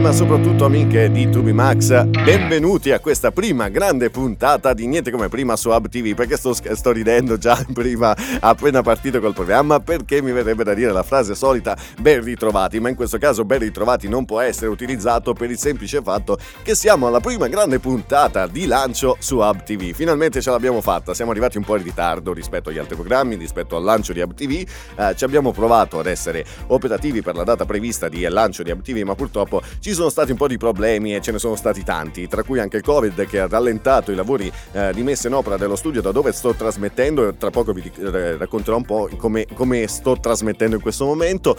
Ma soprattutto amiche di ToBe_Max, benvenuti a questa prima grande puntata di Niente Come Prima su Hub TV, perché sto ridendo già prima, appena partito col programma, perché mi verrebbe da dire la frase solita ben ritrovati, ma in questo caso ben ritrovati non può essere utilizzato per il semplice fatto che siamo alla prima grande puntata di lancio su Hub TV. Finalmente ce l'abbiamo fatta, siamo arrivati un po' in ritardo rispetto agli altri programmi, rispetto al lancio di Hub TV, ci abbiamo provato ad essere operativi per la data prevista di lancio di Hub TV, ma purtroppo ci sono stati un po' di problemi e ce ne sono stati tanti, tra cui anche il Covid che ha rallentato i lavori di messa in opera dello studio da dove sto trasmettendo, e tra poco vi racconterò un po' come sto trasmettendo in questo momento.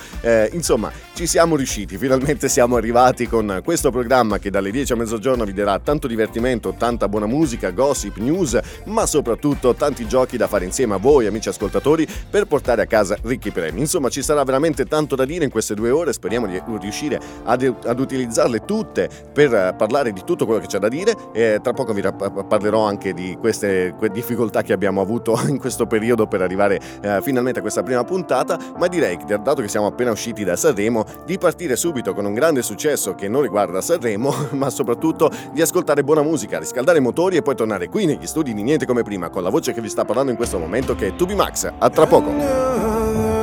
Insomma, ci siamo riusciti, finalmente siamo arrivati con questo programma che dalle 10 a mezzogiorno vi darà tanto divertimento, tanta buona musica, gossip, news, ma soprattutto tanti giochi da fare insieme a voi amici ascoltatori per portare a casa ricchi premi. Insomma, ci sarà veramente tanto da dire in queste 2 ore, speriamo di riuscire ad utilizzare tutte per parlare di tutto quello che c'è da dire, e tra poco vi parlerò anche di queste difficoltà che abbiamo avuto in questo periodo per arrivare finalmente a questa prima puntata. Ma direi che, dato che siamo appena usciti da Sanremo, di partire subito con un grande successo che non riguarda Sanremo, ma soprattutto di ascoltare buona musica, riscaldare i motori e poi tornare qui negli studi di Niente Come Prima con la voce che vi sta parlando in questo momento, che è ToBe_Max. A tra poco.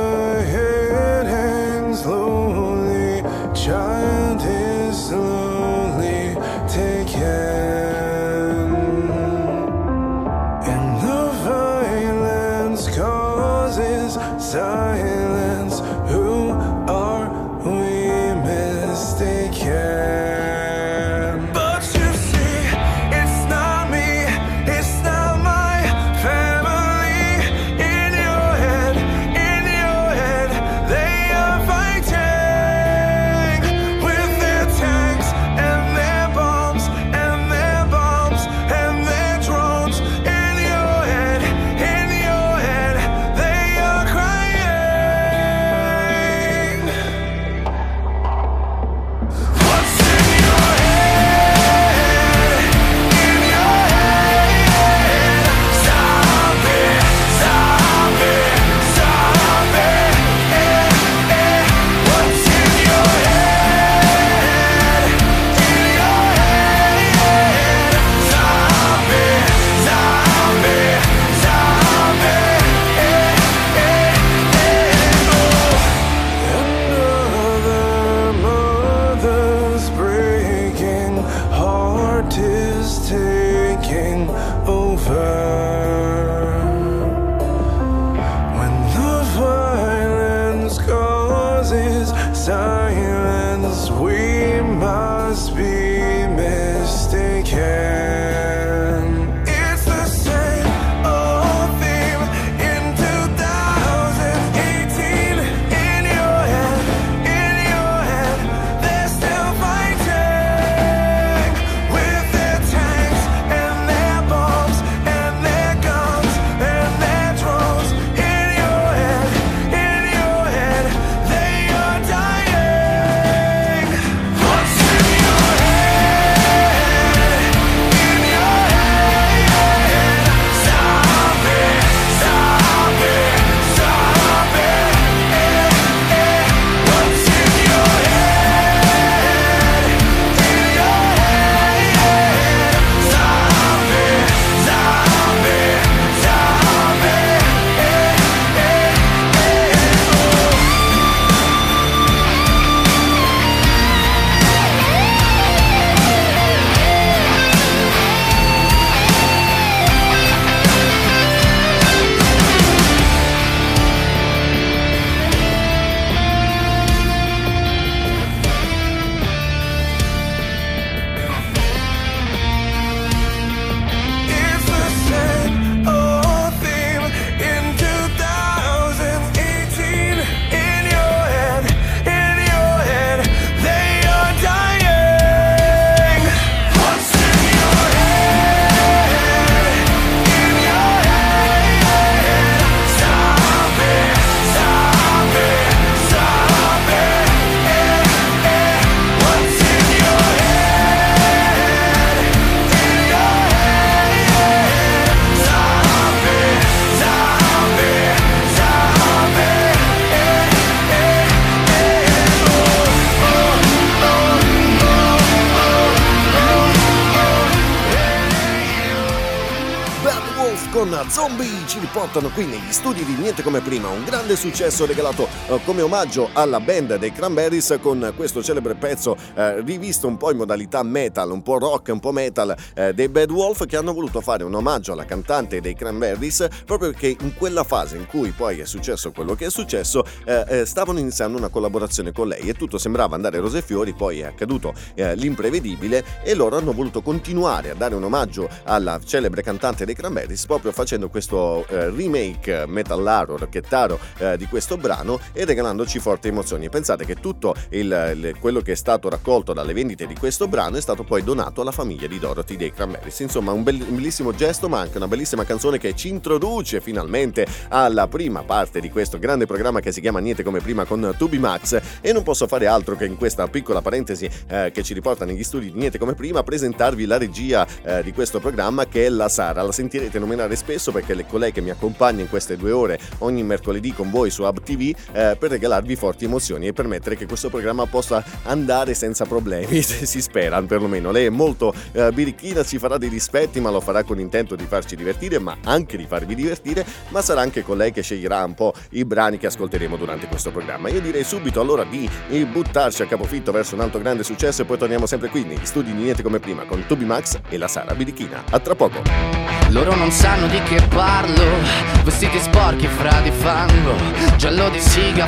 Slowly taken, and the violence causes silence. Who are we mistaken? Your con Zombie ci riportano qui negli studi di Niente Come Prima, un grande successo regalato come omaggio alla band dei Cranberries con questo celebre pezzo rivisto un po' in modalità metal, un po' rock, un po' metal dei Bad Wolf, che hanno voluto fare un omaggio alla cantante dei Cranberries proprio perché in quella fase in cui poi è successo quello che è successo stavano iniziando una collaborazione con lei e tutto sembrava andare rose e fiori, poi è accaduto l'imprevedibile e loro hanno voluto continuare a dare un omaggio alla celebre cantante dei Cranberries proprio facendo questo remake metallaro, rocchettaro di questo brano e regalandoci forti emozioni. Pensate che tutto quello che è stato raccolto dalle vendite di questo brano è stato poi donato alla famiglia di Dorothy dei Cranberries. Insomma, un bellissimo gesto, ma anche una bellissima canzone che ci introduce finalmente alla prima parte di questo grande programma che si chiama Niente Come Prima con ToBe_Max, e non posso fare altro che in questa piccola parentesi che ci riporta negli studi di Niente Come Prima presentarvi la regia di questo programma, che è la Sara. La sentirete nominare spesso perché è colei che mi accompagna in queste 2 ore ogni mercoledì con voi su Hub TV per regalarvi forti emozioni e permettere che questo programma possa andare senza problemi, si spera perlomeno. Lei è molto birichina, ci farà dei dispetti, ma lo farà con intento di farci divertire, ma anche di farvi divertire, ma sarà anche con lei che sceglierà un po' i brani che ascolteremo durante questo programma. Io direi subito allora di buttarci a capofitto verso un altro grande successo e poi torniamo sempre qui negli studi di Niente Come Prima con ToBe_Max e la Sara birichina. A tra poco. Loro non sanno di che parlo, vestiti sporchi fra di fango, giallo di siga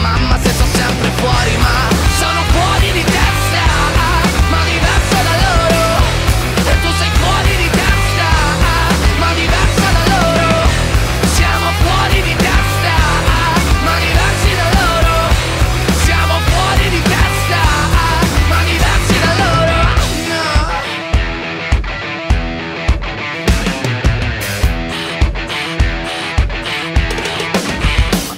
mamma se sono sempre fuori, ma sono fuori di testa, ma diversa da loro, e tu sei fuori di testa, ma diversa da loro, siamo fuori di testa, ma diversi da loro, siamo fuori di testa, ma diversi da loro, no.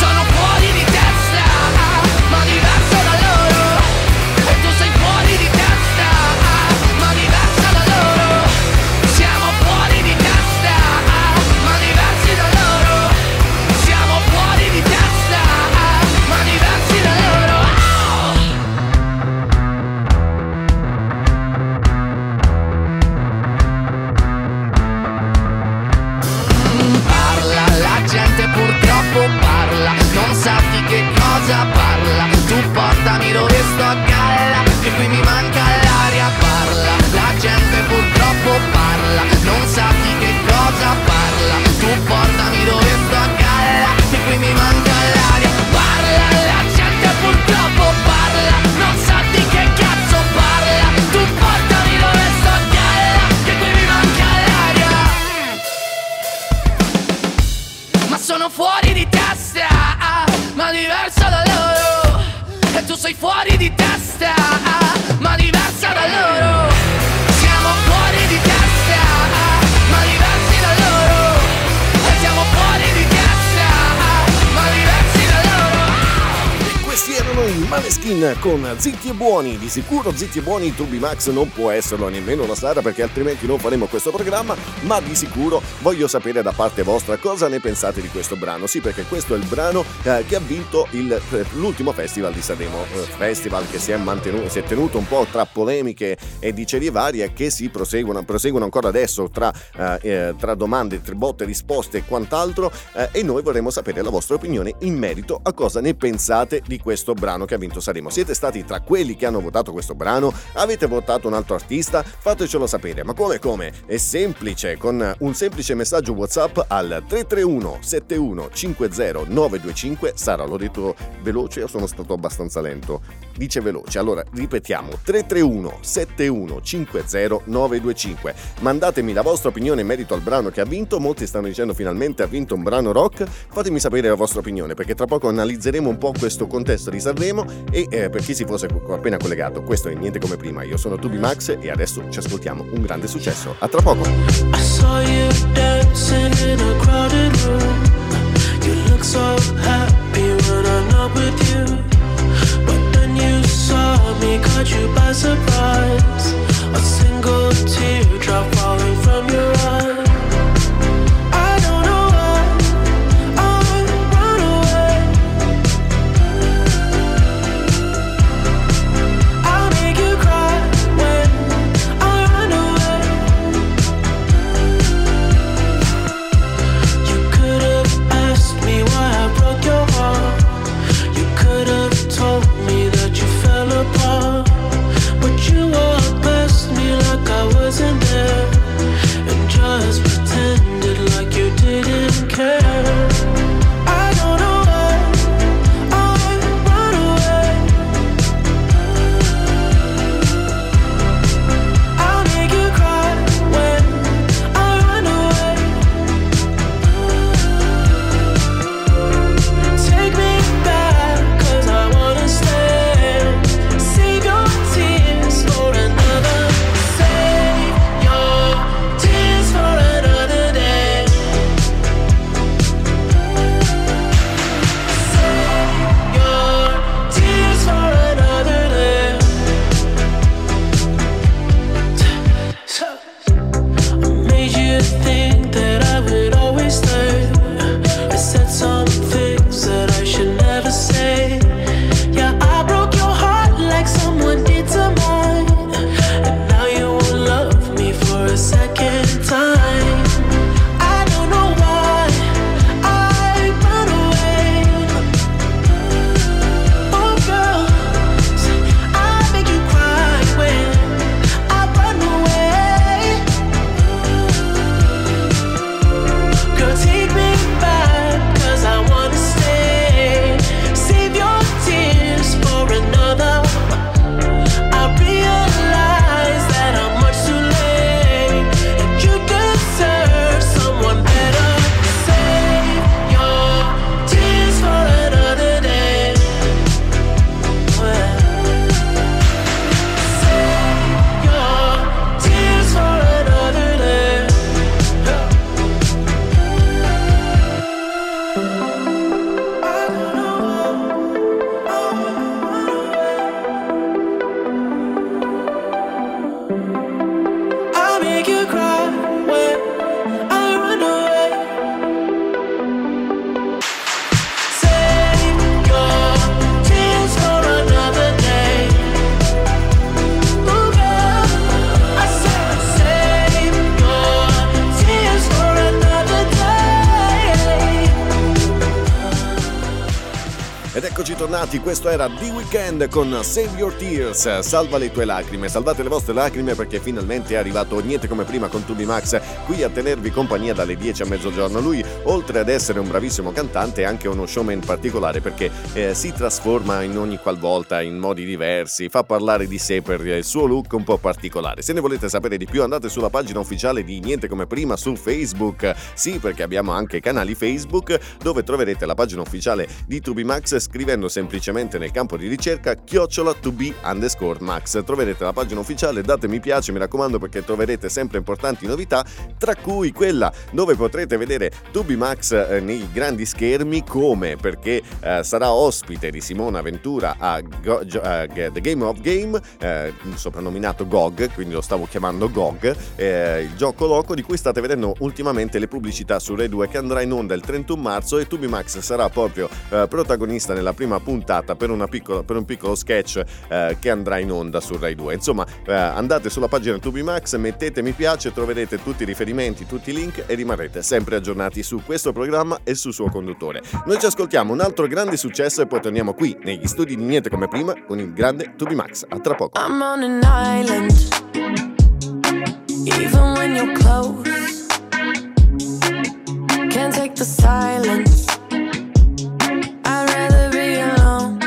sono fuori di testa, ma diverso da loro, e tu sei fuori di testa, ma diverso da loro, siamo fuori di testa, ma diversi da loro, siamo fuori di testa, ma diversi da loro. Parla, la gente purtroppo parla, non sa di che cosa parla, tu portami dove sto a galla, che qui mi manca l'aria. Parla, la gente purtroppo parla, non sa di che cosa parla, tu portami dove sto a galla, che qui mi manca l'aria. Parla, la gente purtroppo parla, non sa di che cazzo parla, tu portami dove sto a galla, che qui mi manca l'aria. Ma sono fuori di testa, ma diversa da loro, e tu sei fuori di testa, ma diversa da loro, siamo fuori di testa, ma diversi da loro, e siamo fuori di testa, ma diversi da loro. E questi erano i Maneskin con Zitti e Buoni. Di sicuro Zitti e Buoni ToBe_Max non può esserlo, nemmeno la Sara, perché altrimenti non faremo questo programma, ma di sicuro voglio sapere da parte vostra cosa ne pensate di questo brano. Sì, perché questo è il brano che ha vinto l'ultimo festival di Sanremo, festival che si è tenuto un po' tra polemiche e dicerie varie, che si proseguono ancora adesso tra domande, botte, risposte e quant'altro, e noi vorremmo sapere la vostra opinione in merito a cosa ne pensate di questo brano. brano che ha vinto Sanremo. Siete stati tra quelli che hanno votato questo brano? Avete votato un altro artista? Fatecelo sapere. Ma come? È semplice, con un semplice messaggio WhatsApp al 331 71 50 925. Sara, l'ho detto veloce o sono stato abbastanza lento? Dice veloce, allora ripetiamo: 331 71 50 925. Mandatemi la vostra opinione in merito al brano che ha vinto. Molti stanno dicendo finalmente ha vinto un brano rock. Fatemi sapere la vostra opinione, perché tra poco analizzeremo un po' questo contesto di Sanremo. E per chi si fosse appena collegato, questo è Niente Come Prima. Io sono ToBe_Max e adesso ci ascoltiamo un grande successo. A tra poco. I saw you dancing in a crowded room. You look so happy when I'm not with you. But then you saw me, caught you by surprise. A single teardrop falling from your eyes. Questo era The Weeknd con Save Your Tears, salva le tue lacrime, salvate le vostre lacrime, perché finalmente è arrivato Niente Come Prima con ToBe_Max, qui a tenervi compagnia dalle 10 a mezzogiorno. Lui, oltre ad essere un bravissimo cantante, è anche uno showman particolare, perché si trasforma in ogni qualvolta, in modi diversi, fa parlare di sé per il suo look un po' particolare. Se ne volete sapere di più, andate sulla pagina ufficiale di Niente Come Prima su Facebook, sì, perché abbiamo anche canali Facebook, dove troverete la pagina ufficiale di ToBe_Max scrivendo semplicemente nel campo di ricerca @tobe_max. Troverete la pagina ufficiale, date mi piace, mi raccomando, perché troverete sempre importanti novità, tra cui quella dove potrete vedere ToBe_Max nei grandi schermi, come perché sarà ospite di Simona Ventura a The Game of Game, soprannominato GOG, quindi lo stavo chiamando GOG, il gioco loco di cui state vedendo ultimamente le pubblicità su Rai 2, che andrà in onda il 31 marzo, e ToBe_Max sarà proprio protagonista intervista nella prima puntata per un piccolo sketch che andrà in onda su Rai 2. Insomma, andate sulla pagina ToBe_Max, mettete mi piace, troverete tutti i riferimenti, tutti i link e rimarrete sempre aggiornati su questo programma e sul suo conduttore. Noi ci ascoltiamo un altro grande successo e poi torniamo qui negli studi di Niente Come Prima con il grande ToBe_Max. A tra poco. I'm on an island, even when you're close. Can't take the silence. I'd rather be alone.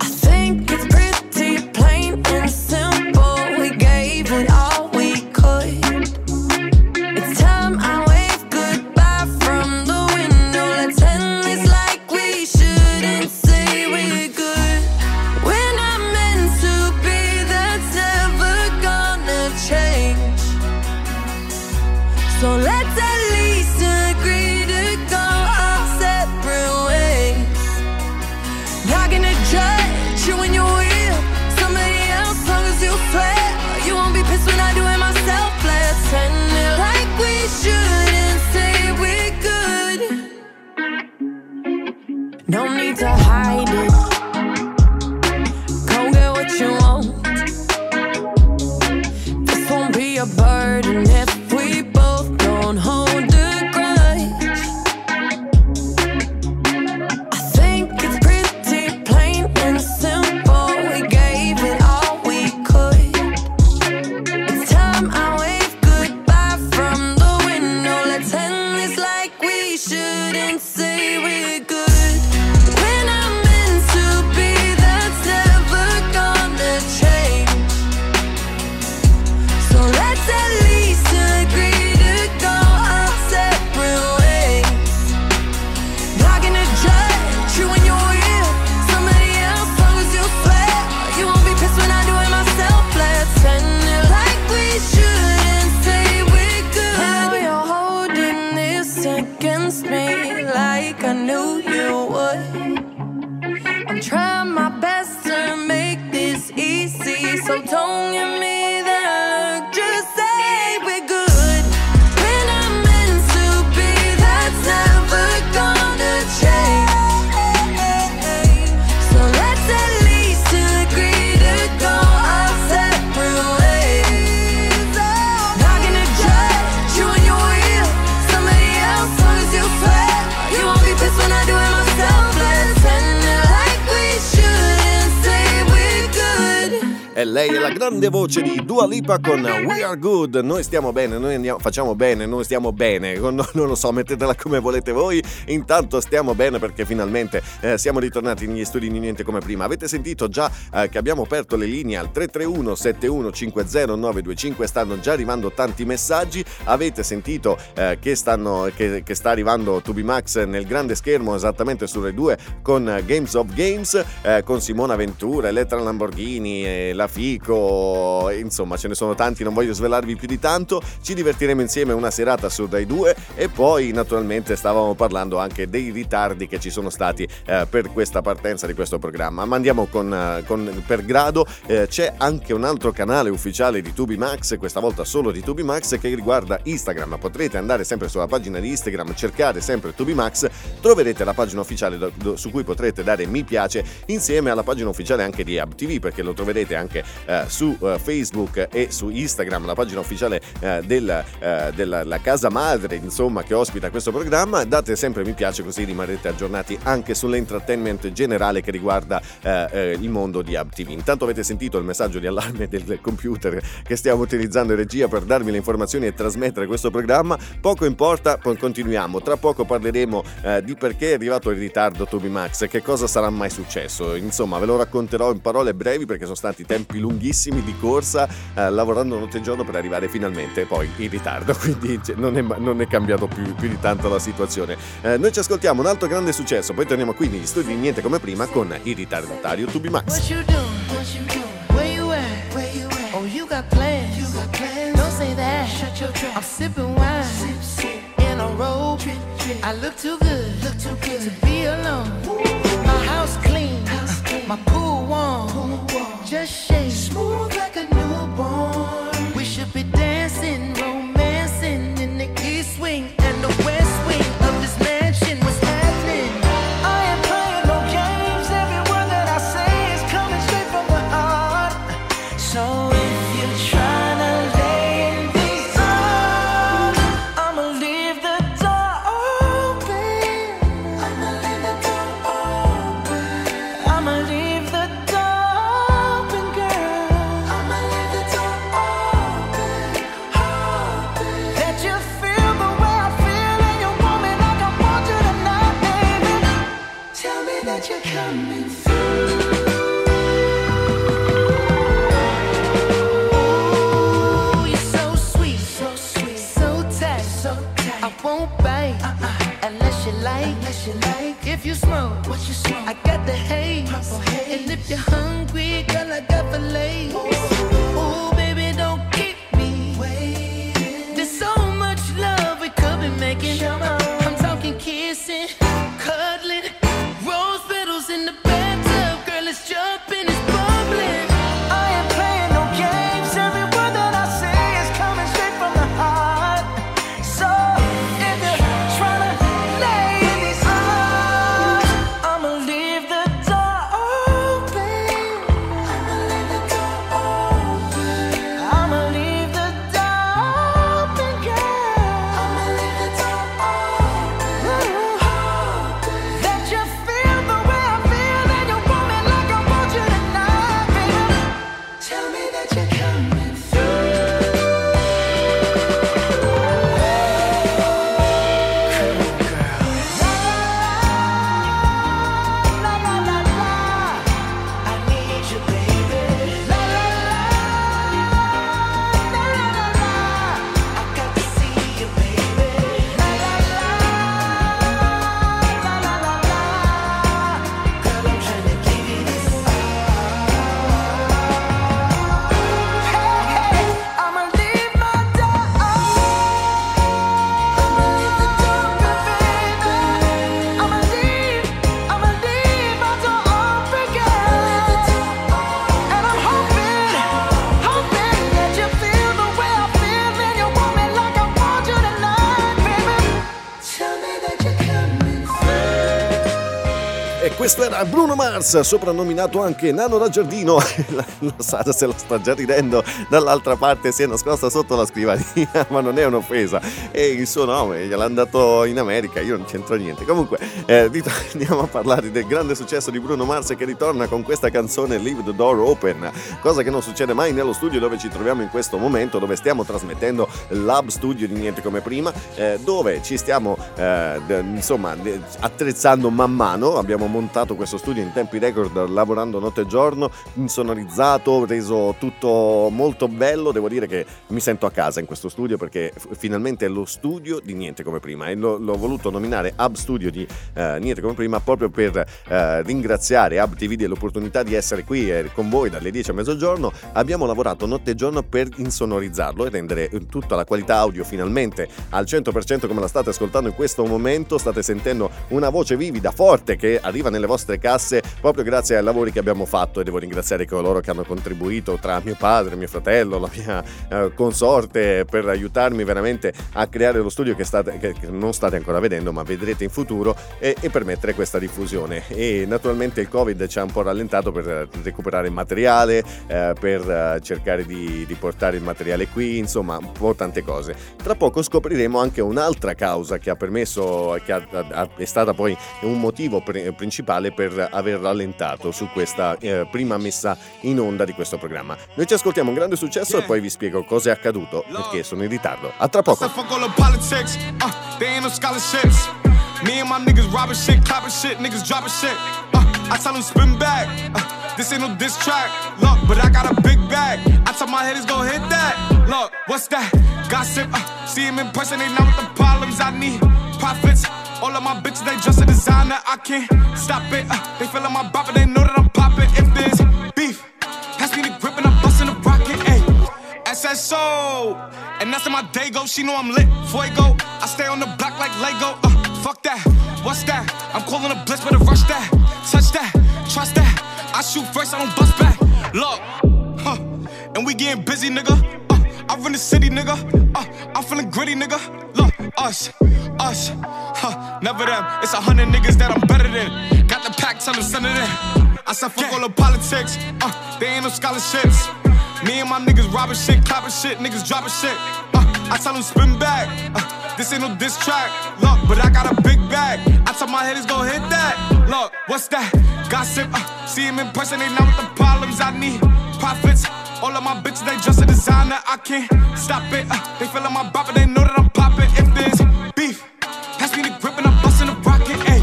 I think it's pretty plain and simple. We gave it all we could. It's time I wave goodbye from the window. Let's end this like we shouldn't say we're good. We're not meant to be, that's never gonna change. So let's end. No need to hide it. Go get what you want. This won't be a burden if we both don't hold a grudge. I think it's pretty plain and simple. We gave it all we could. It's time I wave goodbye from the window. Let's end this like we shouldn't say we're good. E lei è la grande voce di Dua Lipa con We Are Good. Noi stiamo bene, noi andiamo, facciamo bene, noi stiamo bene. Non lo so, mettetela come volete voi. Intanto stiamo bene perché finalmente siamo ritornati negli studi di Niente Come Prima. Avete sentito già che abbiamo aperto le linee al 331-7150925. Stanno già arrivando tanti messaggi. Avete sentito che sta arrivando ToBe_Max nel grande schermo esattamente sulle 2 con Games of Games, con Simona Ventura, Elettra Lamborghini, la Fico, insomma ce ne sono tanti, non voglio svelarvi più di tanto. Ci divertiremo insieme una serata su Rai 2 e poi naturalmente stavamo parlando anche dei ritardi che ci sono stati per questa partenza di questo programma. Ma andiamo per grado. C'è anche un altro canale ufficiale di ToBe_Max, questa volta solo di ToBe_Max, che riguarda Instagram. Potrete andare sempre sulla pagina di Instagram, cercare sempre ToBe_Max, troverete la pagina ufficiale su cui potrete dare mi piace insieme alla pagina ufficiale anche di Hub TV, perché lo troverete anche su Facebook e su Instagram, la pagina ufficiale della casa madre, insomma, che ospita questo programma. Date sempre mi piace, così rimarrete aggiornati anche sull'entertainment generale che riguarda il mondo di Hub TV. Intanto avete sentito il messaggio di allarme del computer che stiamo utilizzando in regia per darvi le informazioni e trasmettere questo programma. Poco importa, poi continuiamo. Tra poco parleremo di perché è arrivato in ritardo ToBe_Max, che cosa sarà mai successo. Insomma, ve lo racconterò in parole brevi perché sono stati tempi lunghissimi di corsa, lavorando notte e giorno per arrivare finalmente poi in ritardo, quindi non è cambiato più di tanto la situazione. Noi ci ascoltiamo un altro grande successo, poi torniamo qui negli studi di Niente Come Prima con il ritardatario ToBe_Max. My pool warm, just shake smooth like a newborn. We should be dancing, romancing in the east wing and the west wing of this mansion. What's happening? Questo era Bruno Mars, soprannominato anche Nano da Giardino. La Sara se la sta già ridendo, dall'altra parte si è nascosta sotto la scrivania, ma non è un'offesa. E il suo nome gliel'ha andato in America, io non c'entro niente. Comunque, andiamo a parlare del grande successo di Bruno Mars, che ritorna con questa canzone Leave the Door Open, cosa che non succede mai nello studio dove ci troviamo in questo momento, dove stiamo trasmettendo l'Hub Studio di Niente Come Prima, dove ci stiamo attrezzando man mano. Abbiamo montato questo studio in tempi record, lavorando notte e giorno, insonorizzato, reso tutto molto bello. Devo dire che mi sento a casa in questo studio, perché finalmente è lo studio di Niente Come Prima, e l'ho voluto nominare Hub Studio di Niente Come Prima proprio per ringraziare Hub TV dell'opportunità di essere qui con voi dalle 10 a mezzogiorno. Abbiamo lavorato notte e giorno per insonorizzarlo e rendere tutta la qualità audio finalmente al 100% come la state ascoltando in questo momento. State sentendo una voce vivida, forte, che arriva nelle vostre casse proprio grazie ai lavori che abbiamo fatto, e devo ringraziare coloro che hanno contribuito, tra mio padre, mio fratello, la mia consorte, per aiutarmi veramente a creare lo studio che non state ancora vedendo ma vedrete in futuro, e permettere questa diffusione. E naturalmente il Covid ci ha un po' rallentato per recuperare il materiale, per cercare di portare il materiale qui, insomma un po' tante cose. Tra poco scopriremo anche un'altra causa che ha permesso, è stata poi un motivo principale per aver rallentato su questa prima messa in onda di questo programma. Noi ci ascoltiamo un grande successo e poi vi spiego cosa è accaduto, perché sono in ritardo. A tra poco. All of my bitches, they just a designer, I can't stop it. They feelin' my bop, but they know that I'm poppin'. If there's beef, pass me the grip and I'm bustin' a rocket, ayy. SSO, and that's in my day go, she know I'm lit, fuego. I stay on the block like Lego, fuck that, what's that? I'm callin' a blitz, better rush that, touch that, trust that. I shoot first, I don't bust back, look, and we gettin' busy, nigga. I run the city, nigga. I'm feeling gritty, nigga. Look, us, never them. It's 100 niggas that I'm better than. Got the pack, tell them send it in. I said fuck all the politics. They ain't no scholarships. Me and my niggas robbing shit, clapping shit, niggas dropping shit. I tell them spin back. This ain't no diss track. Look, but I got a big bag. I tell my hitters gon' hit that. Look, what's that? Gossip. See him in person, they not with the problems I need. Profits. All of my bitches, they just a designer, I can't stop it. They feelin' my bop, but they know that I'm poppin'. If there's beef, pass me the grip and I'm bustin' a rocket, ayy.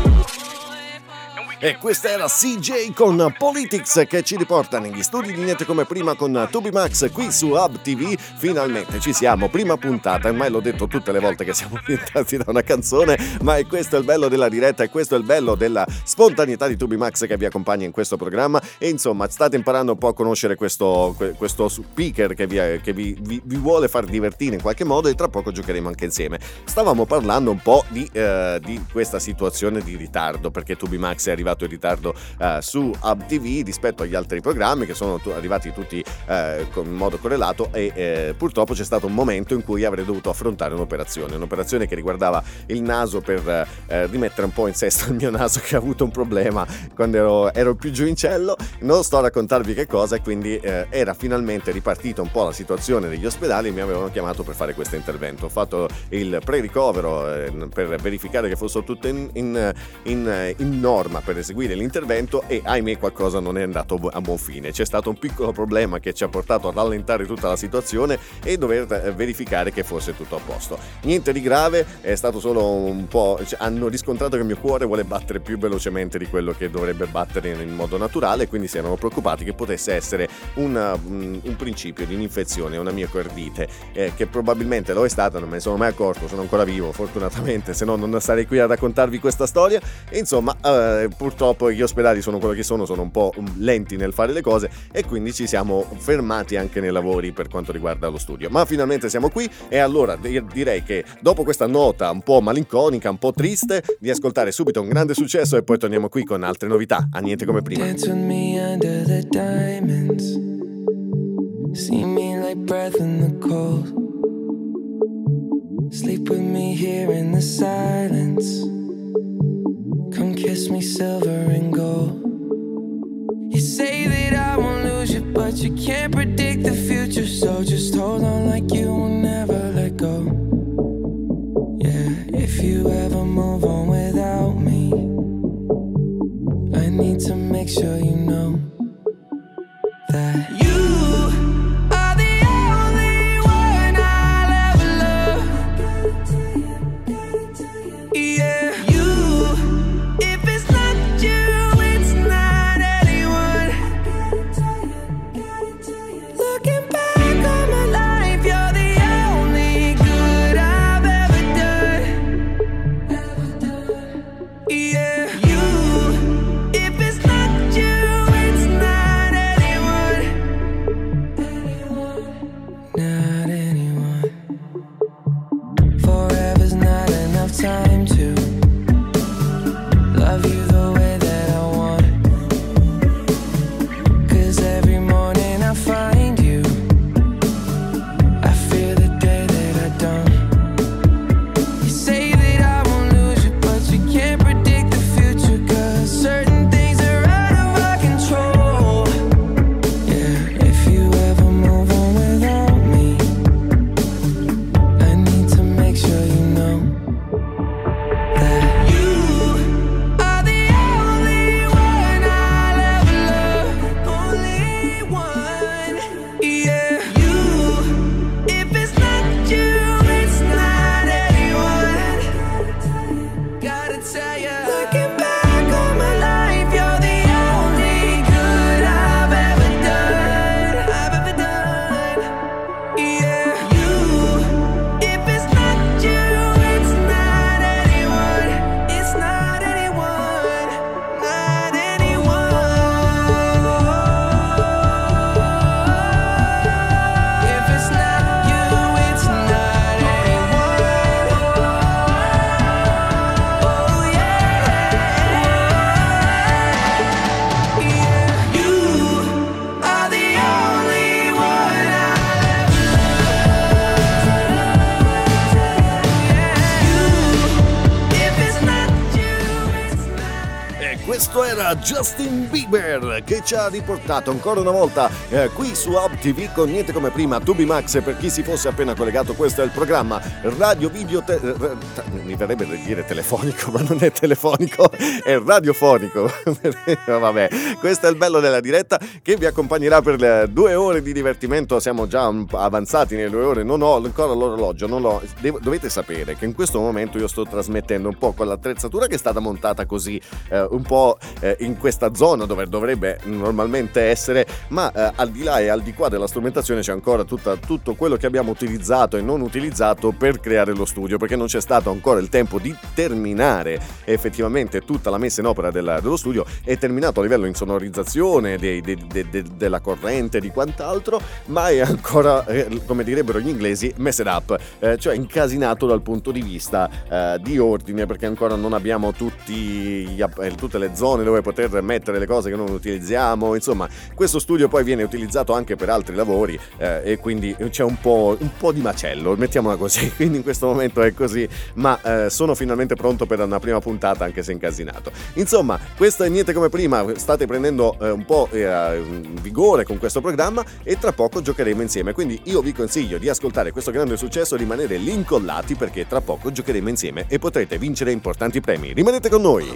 And we e questa era CJ con Politics, che ci riporta negli studi di Niente Come Prima con ToBe_Max qui su Hub TV. Finalmente ci siamo, prima puntata, ormai l'ho detto tutte le volte che siamo orientati da una canzone, ma è questo il bello della diretta e questo è il bello della spontaneità di ToBe_Max che vi accompagna in questo programma. E insomma state imparando un po' a conoscere questo speaker che vi vuole far divertire in qualche modo, e tra poco giocheremo anche insieme. Stavamo parlando un po' di questa situazione di ritardo, perché ToBe_Max è arrivato in ritardo su Hub TV rispetto agli altri programmi che sono arrivati tutti in modo correlato, e purtroppo c'è stato un momento in cui avrei dovuto affrontare un'operazione che riguardava il naso, per rimettere un po' in sesto il mio naso che ha avuto un problema quando ero più giù in cielo. Non sto a raccontarvi che cosa, e quindi era finalmente ripartita un po' la situazione degli ospedali, mi avevano chiamato per fare questo intervento. Ho fatto il pre-ricovero per verificare che fossero tutte in norma per eseguire l'intervento, e ahimè qualcosa non è andato a buon fine. C'è stato un piccolo problema che ci ha portato a rallentare tutta la situazione e dover verificare che fosse tutto a posto. Niente di grave, è stato solo un po', hanno riscontrato che il mio cuore vuole battere più velocemente di quello che dovrebbe battere in modo naturale, quindi si erano preoccupati che potesse essere un principio di un'infezione, una miocardite, che probabilmente lo è stata, non me ne sono mai accorto, sono ancora vivo fortunatamente, se no non sarei qui a raccontarvi questa storia. E insomma purtroppo gli ospedali sono quello che sono un po' lenti nel fare le cose, e quindi ci siamo fermati anche nei lavori per quanto riguarda lo studio, ma finalmente siamo qui. E allora direi che dopo questa nota un po' malinconica, un po' triste, di ascoltare subito un grande successo e poi torniamo qui con altre novità a Niente Come Prima. Dance with me under the diamonds. See me like breath in the cold. Sleep with me here in the silence. Come kiss me silver and gold. You say that I won't lose you, but you can't predict the future, so just hold on like you will never let go. Yeah, if you ever move on without me, I need to make sure you know that you are the only one I'll ever love. Yeah, you. If it's not you, it's not anyone. Looking back on my life, you're the only good I've ever done. Yeah, you. If it's not you, it's not anyone. Not anyone. Forever's not enough time to love you the way that I want. 'Cause every morning I find you, I fear the day that I don't. You say that I won't lose you, but you can't predict the future, 'cause certain things are out of our control. Yeah, if you ever move on without me, I need to make sure you know that you are the only one I'll ever love. Only one. Yeah, you. If it's not you, it's not anyone. Gotta tell ya. Looking back on my life, you're the only good I've ever done. Yeah, you. If it's not you, it's not anyone. It's not anyone. Not anyone. If it's not you, it's not anyone. Oh yeah. Yeah, you are the only one I'll ever. If it's not you, it's not. E questo era Justin Bieber, che ci ha riportato ancora una volta qui su Hub TV con Niente Come Prima. ToBe_Max, per chi si fosse appena collegato, questo è il programma radio video mi verrebbe da dire telefonico, ma non è telefonico, è radiofonico. Vabbè, questo è il bello della diretta che vi accompagnerà per 2 ore di divertimento. Siamo già avanzati nelle 2 ore, non ho ancora l'orologio, dovete sapere che in questo momento io sto trasmettendo un po' con l'attrezzatura che è stata montata così un po' in questa zona dove dovrebbe normalmente essere, ma al di là e al di qua della strumentazione c'è ancora tutto quello che abbiamo utilizzato e non utilizzato per creare lo studio, perché non c'è stato ancora il tempo di terminare effettivamente tutta la messa in opera dello studio. È terminato a livello insonorizzazione della corrente, di quant'altro, ma è ancora, come direbbero gli inglesi, messed up, cioè incasinato dal punto di vista di ordine, perché ancora non abbiamo tutte le zone dove poter mettere le cose che non utilizziamo. Insomma, questo studio poi viene utilizzato anche per altri lavori e quindi c'è un po' di macello, mettiamola così. Quindi in questo momento è così, ma sono finalmente pronto per una prima puntata, anche se incasinato. Insomma, questo è Niente Come Prima, state prendendo un po' vigore con questo programma e tra poco giocheremo insieme. Quindi io vi consiglio di ascoltare questo grande successo, rimanere lì incollati, perché tra poco giocheremo insieme e potrete vincere importanti premi. Rimanete con noi!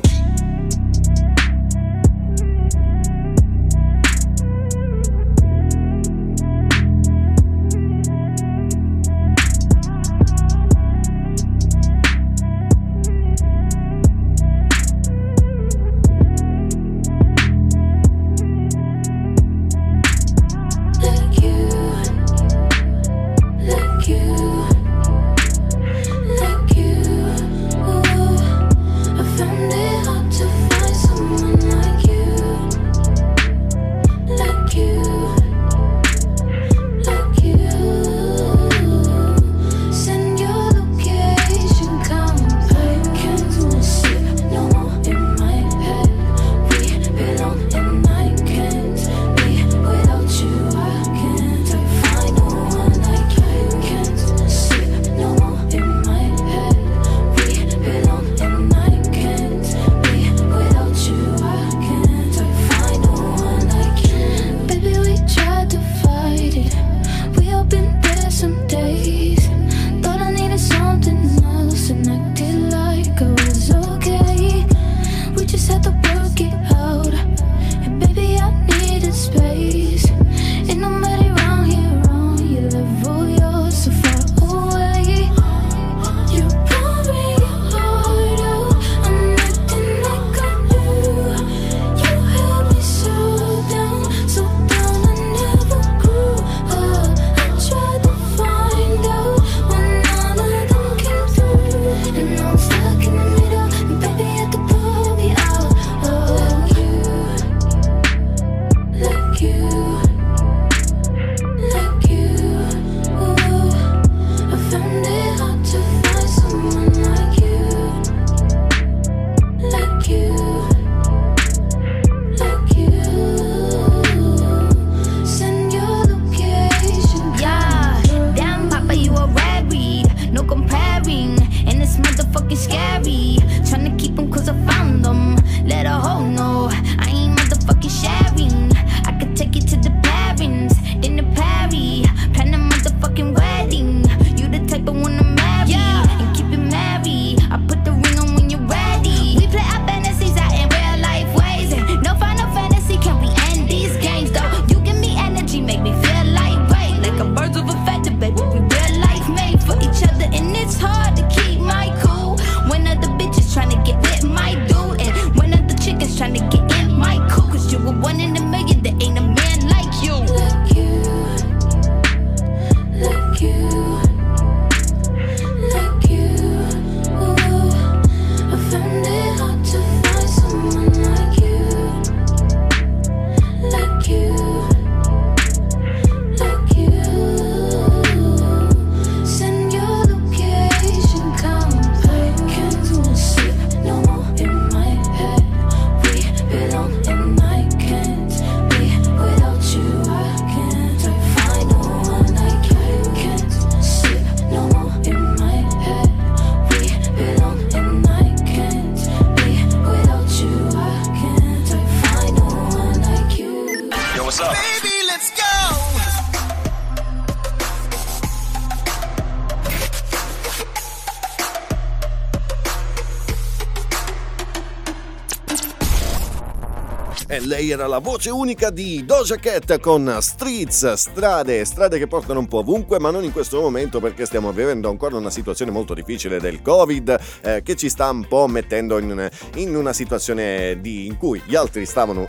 e lei era la voce unica di Doja Cat con Streets, strade che portano un po' ovunque, ma non in questo momento perché stiamo vivendo ancora una situazione molto difficile del Covid, che ci sta un po' mettendo in una situazione in cui gli altri stavano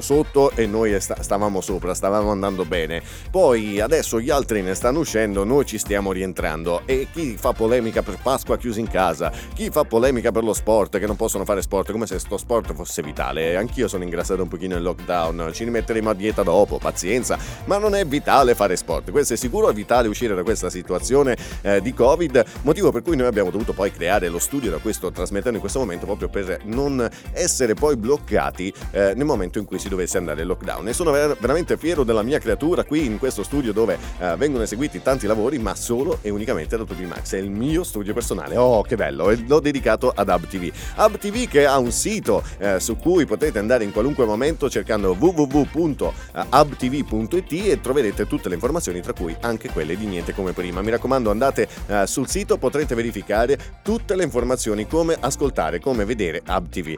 sotto e noi stavamo sopra, stavamo andando bene. Poi adesso gli altri ne stanno uscendo, noi ci stiamo rientrando, e chi fa polemica per Pasqua chiusi in casa, chi fa polemica per lo sport, che non possono fare sport come se sto sport fosse vitale. Anch'io sono ingrassato un pochino in lockdown, ci rimetteremo a dieta dopo, pazienza, ma non è vitale fare sport, questo è sicuro. È vitale uscire da questa situazione di Covid, motivo per cui noi abbiamo dovuto poi creare lo studio da questo trasmettendo in questo momento, proprio per non essere poi bloccati nel momento in cui si dovesse andare in lockdown. E sono veramente fiero della mia creatura qui in questo studio, dove vengono eseguiti tanti lavori, ma solo e unicamente da ToBe_Max, è il mio studio personale. Oh, che bello! E l'ho dedicato ad Hub TV. Hub TV, che ha un sito su cui potete andare in qualunque momento cercando www.hubtv.it e troverete tutte le informazioni, tra cui anche quelle di Niente Come Prima. Mi raccomando, andate sul sito, potrete verificare tutte le informazioni, come ascoltare, come vedere Hub TV.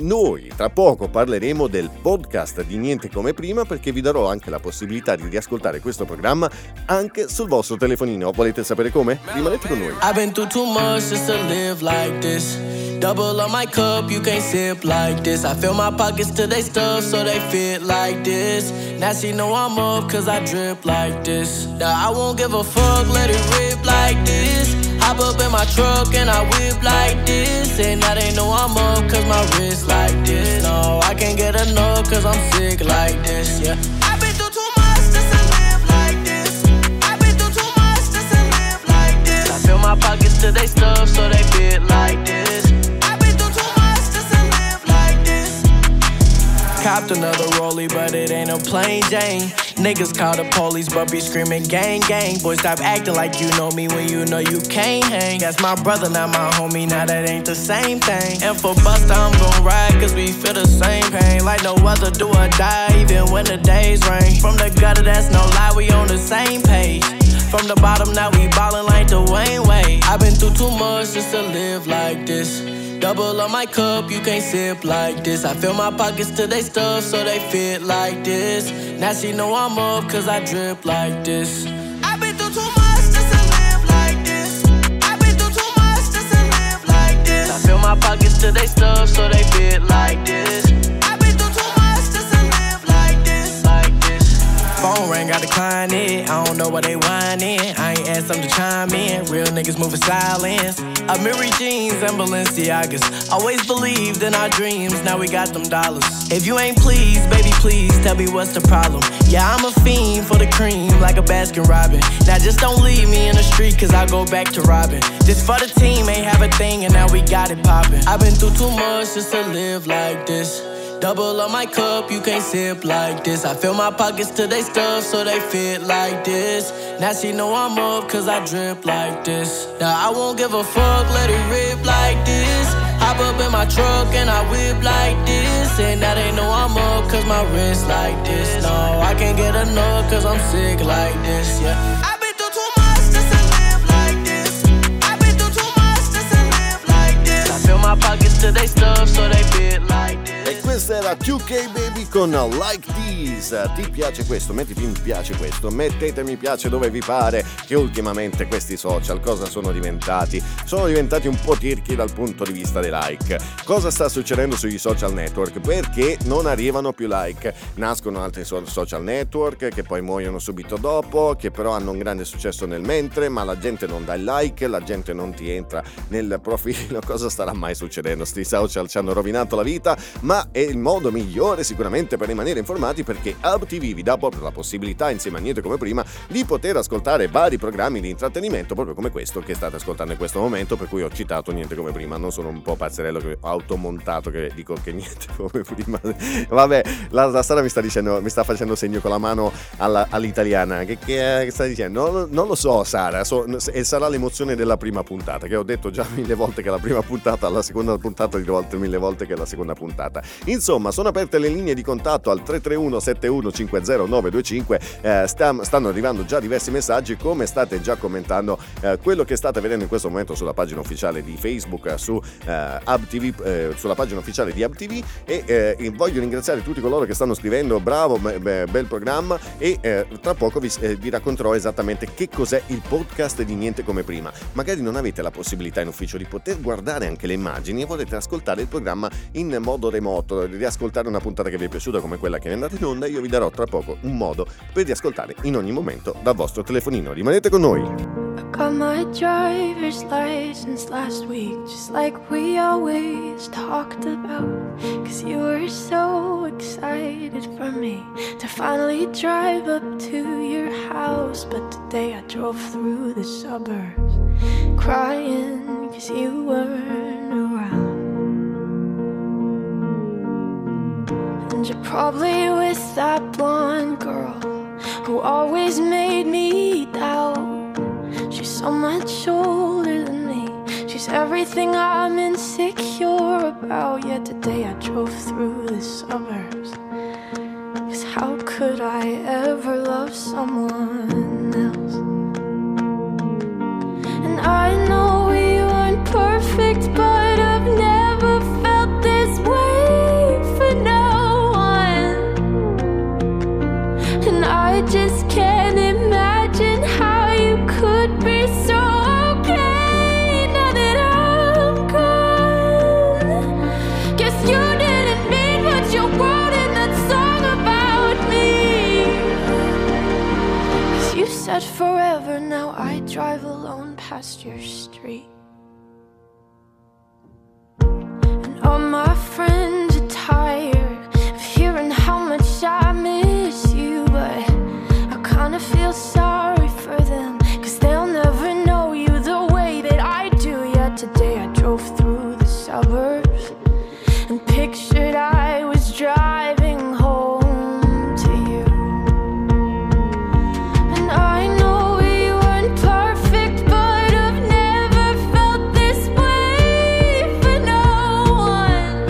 Noi tra poco parleremo del podcast di Niente Come Prima, perché vi darò anche la possibilità di riascoltare questo programma anche sul vostro telefonino. Volete sapere come? Rimanete con noi. I've been through too much just to live like this. Double on my cup, you can't sip like this. I fill my pockets till they stuff, so they fit like this. Now she know I'm up, cause I drip like this. Now I won't give a fuck, let it rip like this. Hop up in my truck and I whip like this. And now they know I'm up, cause my wrist like this. No, I can't get enough, cause I'm sick like this, yeah. My pockets till they stuff, so they fit like this. I've been through too much just to live like this. Copped another rollie, but it ain't no plain Jane. Niggas call the police, but be screaming gang gang. Boy, stop acting like you know me when you know you can't hang. That's my brother, not my homie, now that ain't the same thing. And for Busta, I'm gon' ride, cause we feel the same pain. Like no other, do or die, even when the days rain. From the gutter, that's no lie, we on the same page. From the bottom, now we ballin' like the Wayne Way. I've been through too much just to live like this. Double on my cup, you can't sip like this. I fill my pockets till they stuff, so they fit like this. Now she know I'm up, cause I drip like this. I've been through too much just to live like this. I've been through too much just to live like this. I fill my pockets till they stuff, so they fit like this. I've been through too much just to live like this, like this. Phone rang, I declined it, I don't know why they whining. I ain't asked them to chime in, real niggas moving silence. I Mary Jeans and Balenciagas, always believed in our dreams, now we got them dollars. If you ain't pleased, baby please, tell me what's the problem. Yeah, I'm a fiend for the cream, like a Baskin Robin. Now just don't leave me in the street, cause I go back to robbing. Just for the team, ain't have a thing, and now we got it poppin'. I've been through too much just to live like this. Double up my cup, you can't sip like this. I fill my pockets till they stuff, so they fit like this. Now she know I'm up, cause I drip like this. Now I won't give a fuck, let it rip like this. Hop up in my truck and I whip like this. And now they know I'm up, cause my wrist like this. No, I can't get enough, cause I'm sick like this, yeah. I've been through too much just to live like this. I've been through too much just to live like this. I fill my pockets till they stuff, so they fit like this. E questa era 2K Baby con Like This. Ti piace questo? Mettiti mi piace questo, mettete mi piace dove vi pare, che ultimamente questi social cosa sono diventati? Sono diventati un po' tirchi dal punto di vista dei like. Cosa sta succedendo sui social network? Perché non arrivano più like, nascono altri social network che poi muoiono subito dopo, che però hanno un grande successo nel mentre, ma la gente non dà il like, la gente non ti entra nel profilo. Cosa starà mai succedendo? Sti social ci hanno rovinato la vita, ma è il modo migliore sicuramente per rimanere informati, perché Hub TV vi dà proprio la possibilità, insieme a Niente Come Prima, di poter ascoltare vari programmi di intrattenimento, proprio come questo che state ascoltando in questo momento, per cui ho citato Niente Come Prima. Non sono un po' pazzerello che ho automontato, che dico che Niente Come Prima, vabbè, la Sara mi sta facendo segno con la mano all'italiana, che sta dicendo? Non lo so Sara, e sarà l'emozione della prima puntata, che ho detto già 1000 volte che è la prima puntata, la seconda puntata di 1000 volte che è la seconda puntata. Insomma, sono aperte le linee di contatto al 331 7150925. Stanno arrivando già diversi messaggi, come state già commentando quello che state vedendo in questo momento sulla pagina ufficiale di Facebook, su HubTV, sulla pagina ufficiale di HubTV, e voglio ringraziare tutti coloro che stanno scrivendo bravo, bel programma, e tra poco vi racconterò esattamente che cos'è il podcast di Niente Come Prima. Magari non avete la possibilità in ufficio di poter guardare anche le immagini e volete ascoltare il programma in modo remoto, riascoltare una puntata che vi è piaciuta come quella che è andata in onda. Io vi darò tra poco un modo per riascoltare in ogni momento dal vostro telefonino. Rimanete con noi. Got my driver's license last week, just like we always talked about, 'cause you were so excited for me to finally drive up to your house. But today I drove through the suburbs, crying 'cause you weren't around. And you're probably with that blonde girl who always made me doubt. She's so much older than me, she's everything I'm insecure about. Yet today I drove through the suburbs, 'cause how could I ever love someone else? And I know we weren't perfect, but I've never felt this way for no one. And I just can't imagine how could be so okay now that I'm gone. Guess you didn't mean what you wrote in that song about me, 'cause you said forever, now I drive alone past your street. And all my friends are tired of hearing how much I miss you, but I kinda feel sorry for them, they'll never know you the way that I do. Yet today I drove through the suburbs and pictured I was driving home to you. And I know we weren't perfect, but I've never felt this way for no one.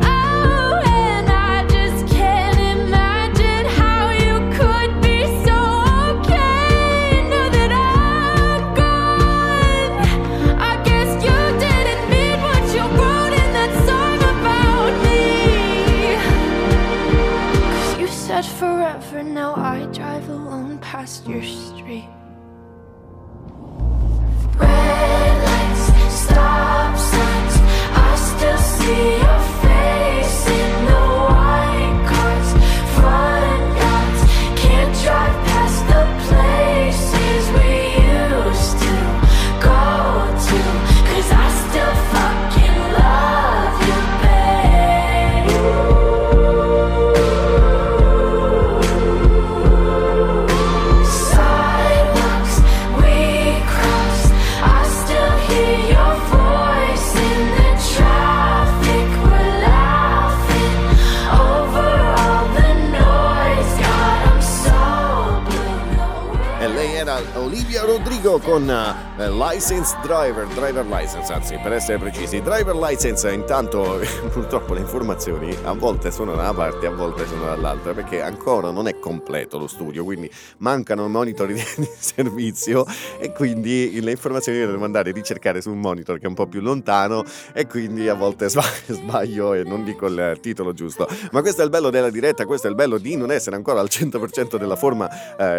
Oh, and I just can't imagine how you could be so okay now that forever, now I drive alone past your street. Red lights, stop signs, I still see your face in the white cars, front yards, can't drive past the places we used to go to, 'cause I still fucking love you, babe. Rodrigo con License Driver License, anzi, per essere precisi, Driver License. Intanto purtroppo le informazioni a volte sono da una parte, a volte sono dall'altra, perché ancora non è completo lo studio, quindi mancano monitor di servizio, e quindi le informazioni le devo andare a ricercare su un monitor che è un po' più lontano, e quindi a volte sbaglio e non dico il titolo giusto. Ma questo è il bello della diretta, questo è il bello di non essere ancora al 100% della forma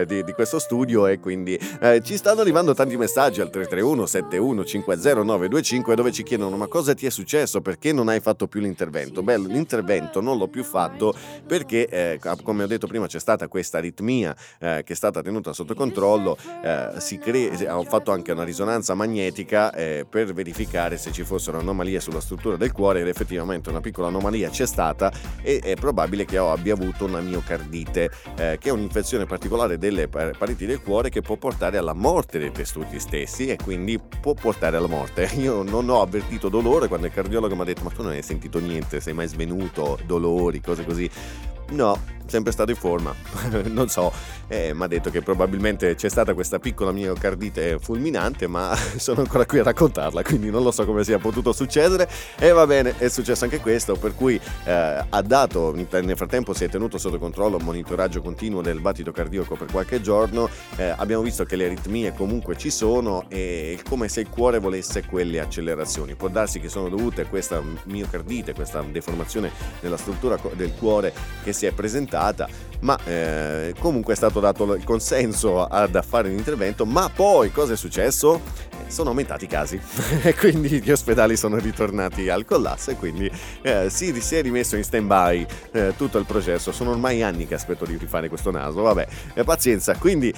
di questo studio, e quindi ci stanno arrivando tanti messaggi al 331 7150925 dove ci chiedono: ma cosa ti è successo? Perché non hai fatto più l'intervento? Beh, l'intervento non l'ho più fatto perché, come ho detto prima, c'è stata questa aritmia che è stata tenuta sotto controllo. Ho fatto anche una risonanza magnetica per verificare se ci fossero anomalie sulla struttura del cuore, ed effettivamente una piccola anomalia c'è stata, e è probabile che io abbia avuto una miocardite, che è un'infezione particolare delle pareti del cuore che può portare alla morte dei tessuti stessi, e quindi può portare alla morte. Io non ho avvertito dolore quando il cardiologo mi ha detto: ma tu non hai sentito niente? Sei mai svenuto? Dolori, cose così? No, sempre stato in forma, non so, mi ha detto che probabilmente c'è stata questa piccola miocardite fulminante, ma sono ancora qui a raccontarla, quindi non lo so come sia potuto succedere. E va bene, è successo anche questo, per cui ha dato, nel frattempo si è tenuto sotto controllo un monitoraggio continuo del battito cardiaco per qualche giorno, abbiamo visto che le aritmie comunque ci sono, e come se il cuore volesse quelle accelerazioni. Può darsi che sono dovute a questa miocardite, questa deformazione nella struttura del cuore che si è presentata, ma comunque è stato dato il consenso ad fare l'intervento. Ma poi cosa è successo? Sono aumentati i casi e quindi gli ospedali sono ritornati al collasso, e quindi si è rimesso in stand by tutto il processo. Sono ormai anni che aspetto di rifare questo naso, vabbè, pazienza. Quindi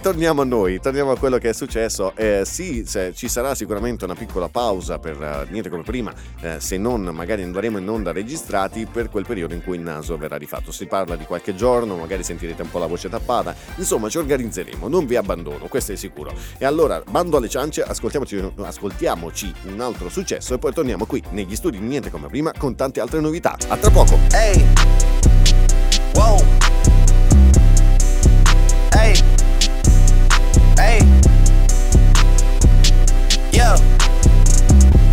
torniamo a noi, torniamo a quello che è successo. Sì, ci sarà sicuramente una piccola pausa per Niente Come Prima, se non magari andremo in onda registrati per quel periodo in cui il naso verrà rifatto. Si parla di qualche giorno, magari sentirete un po' la voce tappata, insomma ci organizzeremo, non vi abbandono, questo è sicuro. E allora, bando alle ciance, ascoltiamoci un altro successo e poi torniamo qui negli studi di Niente Come Prima con tante altre novità. A tra poco. Hey. Wow. Hey. Hey. Yeah.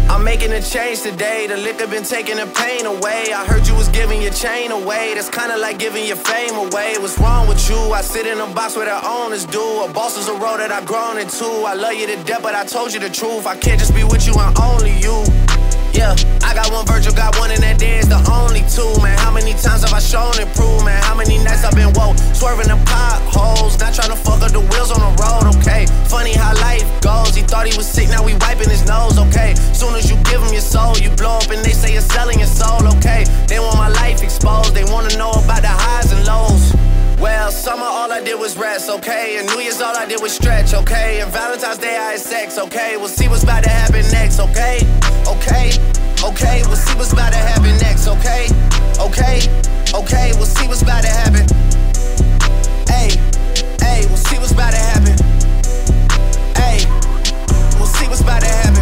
I'm making a change today. The liquor been taking the pain away. I heard you was giving your chain away. That's kinda like giving your fame away. What's wrong with you? I sit in a box where the owners do. A boss is a role that I've grown into. I love you to death, but I told you the truth. I can't just be with you and only you. Yeah, I got one Virgil, got one, and that there is the only two, man. How many times have I shown and proved, man? How many nights I've been woke, swerving the potholes, not trying to fuck up the wheels on the road, okay? Funny how life goes, he thought he was sick, now we wiping his nose, okay? Soon as you give him your soul, you blow up and they say you're selling your soul, okay? They want my life exposed, they wanna know about the highs and lows. Well, summer all I did was rest, okay? And New Year's all I did was stretch, okay? And Valentine's Day I had sex, okay? We'll see what's about to happen next, okay? Okay, okay, we'll see what's about to happen next, okay? Okay, okay, we'll see what's about to happen. Hey, hey, we'll see what's about to happen. Hey, we'll see what's about to happen.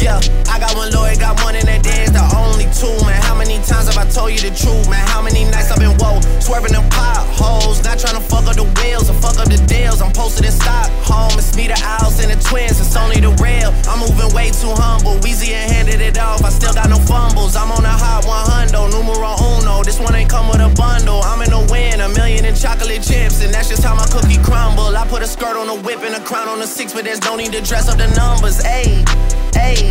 yeah, I got one lawyer, got one, and that there is the only two, man. How many times have I told you the truth, man? How many nights I've been woke, swerving the potholes, not trying to fuck up the wheels or fuck up the deals. I'm posted in Stockholm, it's me, the Owls, and the Twins, it's only the real. I'm moving way too humble, Weezy and handed it off, I still got no fumbles. I'm on a hot 100, numero uno, this one ain't come with a bundle. I'm in the win, $1 million in chocolate chips, and that's just how my cookie crumble. I put a skirt on a whip and a crown on a six, but there's no need to dress up the numbers, ayy, ayy.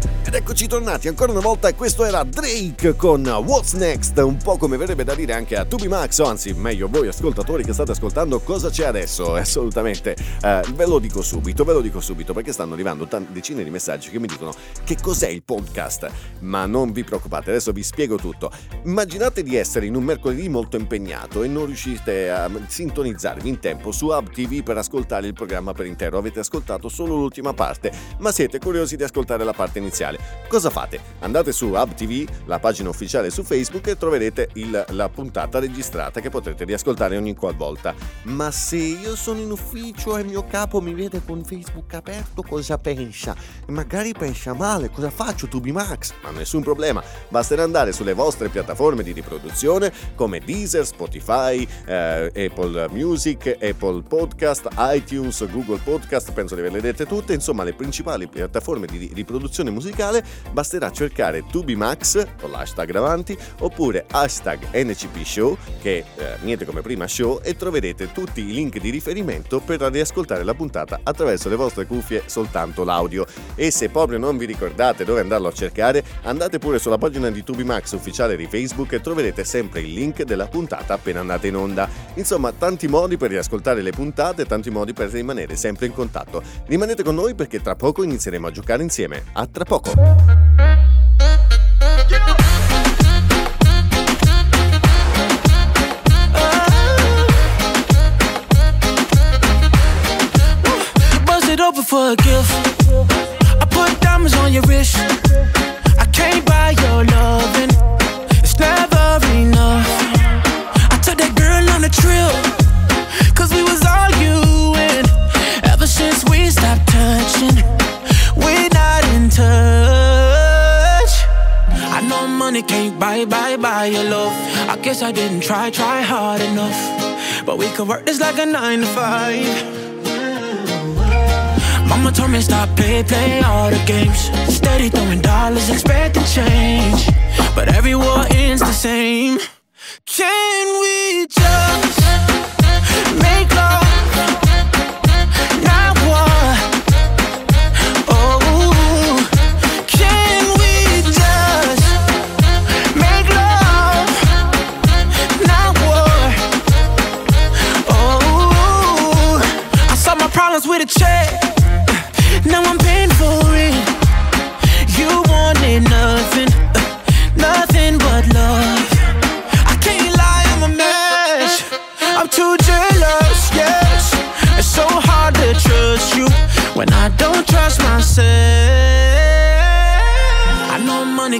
Ed eccoci tornati ancora una volta, e questo era Drake con What's Next, un po' come verrebbe da dire anche a ToBe_Max, o anzi meglio voi ascoltatori che state ascoltando cosa c'è adesso, assolutamente, ve lo dico subito perché stanno arrivando decine di messaggi che mi dicono che cos'è il podcast, ma non vi preoccupate, adesso vi spiego tutto. Immaginate di essere in un mercoledì molto impegnato e non riuscite a sintonizzarvi in tempo su Hub TV per ascoltare il programma per intero, avete ascoltato solo l'ultima parte ma siete curiosi di ascoltare la parte iniziale. Cosa fate? Andate su Hub TV, la pagina ufficiale su Facebook, e troverete la puntata registrata che potrete riascoltare ogni qualvolta. Ma se io sono in ufficio e il mio capo mi vede con Facebook aperto, cosa pensa? Magari pensa male, cosa faccio ToBe_Max? Ma nessun problema, basterà andare sulle vostre piattaforme di riproduzione come Deezer, Spotify, Apple Music, Apple Podcast, iTunes, Google Podcast, penso di averle dette tutte, insomma le principali piattaforme di riproduzione musicale. musicale, basterà cercare ToBe_Max con l'hashtag davanti oppure hashtag #NCP Show, che è Niente Come Prima Show, e troverete tutti i link di riferimento per riascoltare la puntata attraverso le vostre cuffie soltanto l'audio. E se proprio non vi ricordate dove andarlo a cercare, andate pure sulla pagina di ToBe_Max ufficiale di Facebook e troverete sempre il link della puntata appena andate in onda. Insomma, tanti modi per riascoltare le puntate, tanti modi per rimanere sempre in contatto. Rimanete con noi perché tra poco inizieremo a giocare insieme. A tra poco! For a gift, I put diamonds on your wrist. I can't buy your loving, it's never enough. I took that girl on a trip, cause we was arguing. Ever since we stopped touching, we're not in touch. I know money can't buy your love. I guess I didn't try hard enough. But we could work this like a 9 to 5. Mama told me stop play all the games. Steady throwing dollars, expect to change, but every war ends the same. Can we just make love, not war? Oh, can we just make love, not war? Oh, I saw my problems with a check. Now I'm paying for it. You wanted nothing, nothing but love. I can't lie, I'm a mess. I'm too jealous, yes. It's so hard to trust you when I don't trust myself. I know money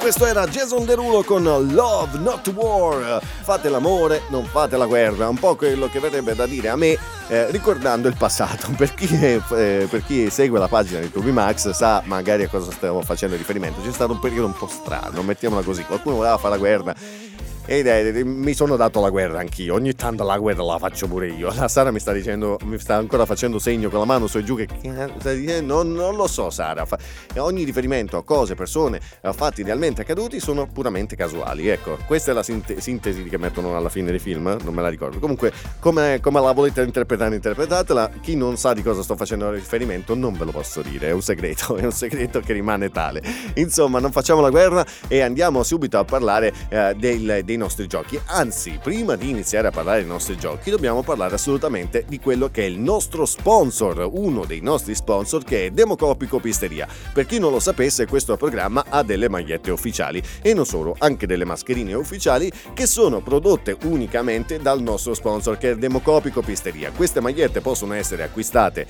Questo era Jason Derulo con Love Not War. Fate l'amore, non fate la guerra. Un po' quello che verrebbe da dire a me, ricordando il passato. Per chi segue la pagina di ToBe_Max sa magari a cosa stiamo facendo riferimento. C'è stato un periodo un po' strano, mettiamola così. Qualcuno voleva fare la guerra e mi sono dato la guerra anch'io. Ogni tanto la guerra la faccio pure io. La Sara mi sta dicendo, mi sta ancora facendo segno con la mano su e giù che non lo so, Sara. Ogni riferimento a cose, persone, a fatti realmente accaduti sono puramente casuali. Ecco, questa è la sintesi che mettono alla fine dei film, non me la ricordo. Comunque, come la volete interpretare, interpretatela. Chi non sa di cosa sto facendo riferimento non ve lo posso dire, è un segreto che rimane tale. Insomma, non facciamo la guerra e andiamo subito a parlare dei nostri giochi. Anzi, prima di iniziare a parlare dei nostri giochi dobbiamo parlare assolutamente di quello che è il nostro sponsor, uno dei nostri sponsor, che è Democopico Pizzeria. Per chi non lo sapesse, questo programma ha delle magliette ufficiali e non solo, anche delle mascherine ufficiali che sono prodotte unicamente dal nostro sponsor, che è Democopico Pizzeria. Queste magliette possono essere acquistate,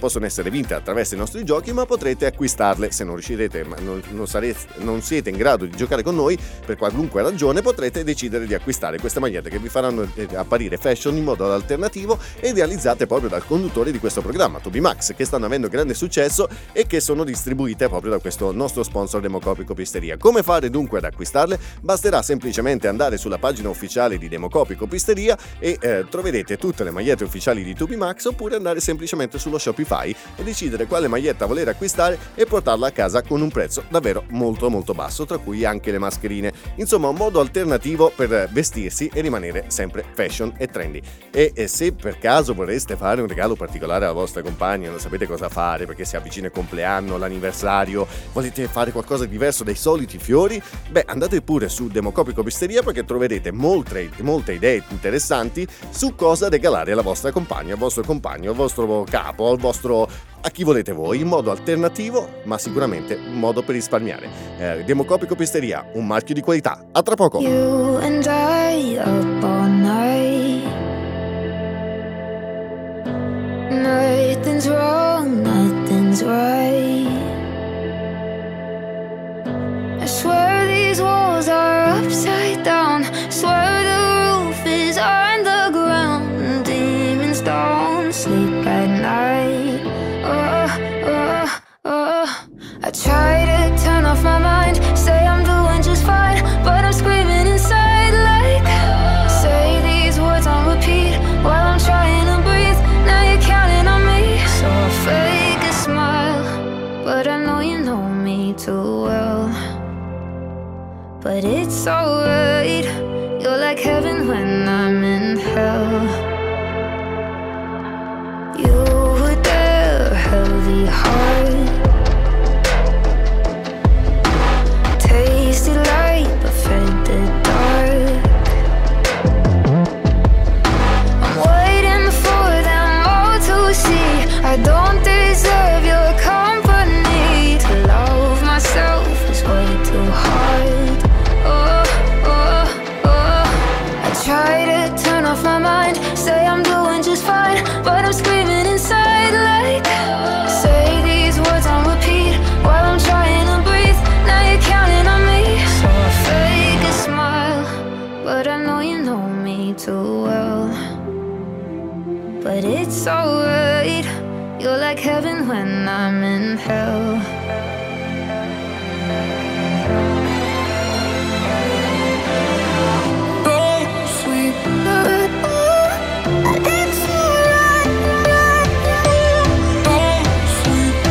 possono essere vinte attraverso i nostri giochi, ma potrete acquistarle se non riuscirete, non siete in grado di giocare con noi per qualunque ragione, potrete potete decidere di acquistare queste magliette che vi faranno apparire fashion in modo alternativo e idealizzate proprio dal conduttore di questo programma, ToBe_Max, che stanno avendo grande successo e che sono distribuite proprio da questo nostro sponsor Democopico Pizzeria. Come fare dunque ad acquistarle? Basterà semplicemente andare sulla pagina ufficiale di Democopico Pizzeria e troverete tutte le magliette ufficiali di ToBe_Max, oppure andare semplicemente sullo Shopify e decidere quale maglietta voler acquistare e portarla a casa con un prezzo davvero molto basso, tra cui anche le mascherine. Insomma, un modo alternativo per vestirsi e rimanere sempre fashion e trendy. E se per caso vorreste fare un regalo particolare alla vostra compagna, non sapete cosa fare perché si avvicina il compleanno, l'anniversario, volete fare qualcosa di diverso dai soliti fiori, beh, andate pure su Democopico Pizzeria, perché troverete molte idee interessanti su cosa regalare alla vostra compagna, al vostro compagno, al vostro capo, al vostro... a chi volete voi, in modo alternativo ma sicuramente un modo per risparmiare. Democopico Pizzeria, un marchio di qualità. A tra poco. You and I up all night. Nothing's wrong, nothing's right. I swear these walls are upside down. I swear the roof is underground. Demons don't sleep at night. Oh, I try to turn off my mind, say I'm doing just fine, but I'm screaming inside like, say these words on repeat while I'm trying to breathe. Now you're counting on me, so I fake a smile, but I know you know me too well. But it's alright, you're like heaven when I'm in hell. You were there, heavy heart. I don't deserve your company. To love myself is way too hard. Oh. I try to turn off my mind, say I'm doing just fine, but I'm screaming inside like, say these words on repeat while I'm trying to breathe. Now you're counting on me, so I fake a smile, but I know you know me too well. But it's alright, you're like heaven when I'm in hell. Don't sleep, but it's alright. Don't sleep,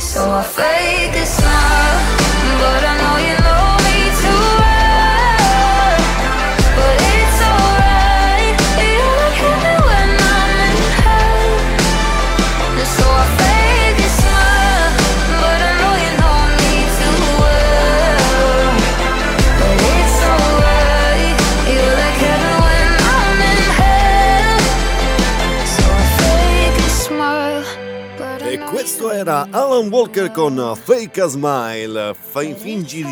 so I fake a smile, but I know you know me too well. But it's alright. Questo era Alan Walker con Fake a Smile. Fingi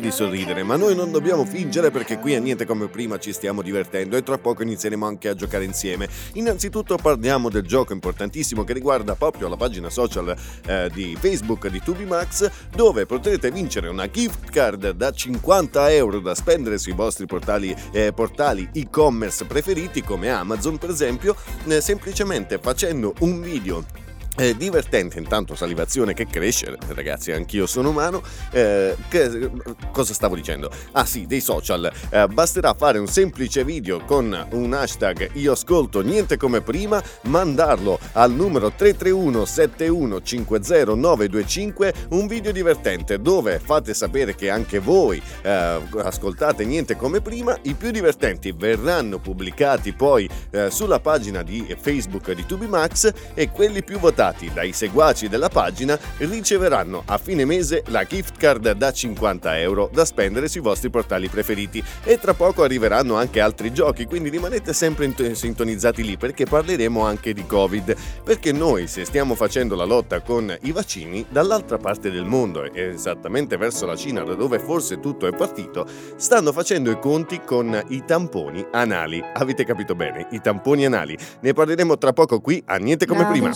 di sorridere, ma noi non dobbiamo fingere, perché qui a Niente Come Prima ci stiamo divertendo e tra poco inizieremo anche a giocare insieme. Innanzitutto parliamo del gioco importantissimo che riguarda proprio la pagina social di Facebook di ToBe_Max, dove potrete vincere una gift card da 50 euro da spendere sui vostri portali e-commerce preferiti come Amazon per esempio, semplicemente facendo un video divertente, intanto salivazione che cresce, ragazzi, anch'io sono umano. Cosa stavo dicendo? Ah sì, dei social. Basterà fare un semplice video con un hashtag io ascolto Niente Come Prima, mandarlo al numero 331 7150925, un video divertente dove fate sapere che anche voi ascoltate Niente Come Prima. I più divertenti verranno pubblicati poi sulla pagina di Facebook di ToBe_Max e quelli più votati dai seguaci della pagina riceveranno a fine mese la gift card da 50 euro da spendere sui vostri portali preferiti. E tra poco arriveranno anche altri giochi, quindi rimanete sempre sintonizzati lì, perché parleremo anche di Covid, perché noi, se stiamo facendo la lotta con i vaccini, dall'altra parte del mondo, esattamente verso la Cina, da dove forse tutto è partito, stanno facendo i conti con i tamponi anali. Avete capito bene, i tamponi anali. Ne parleremo tra poco qui a Niente Come Prima.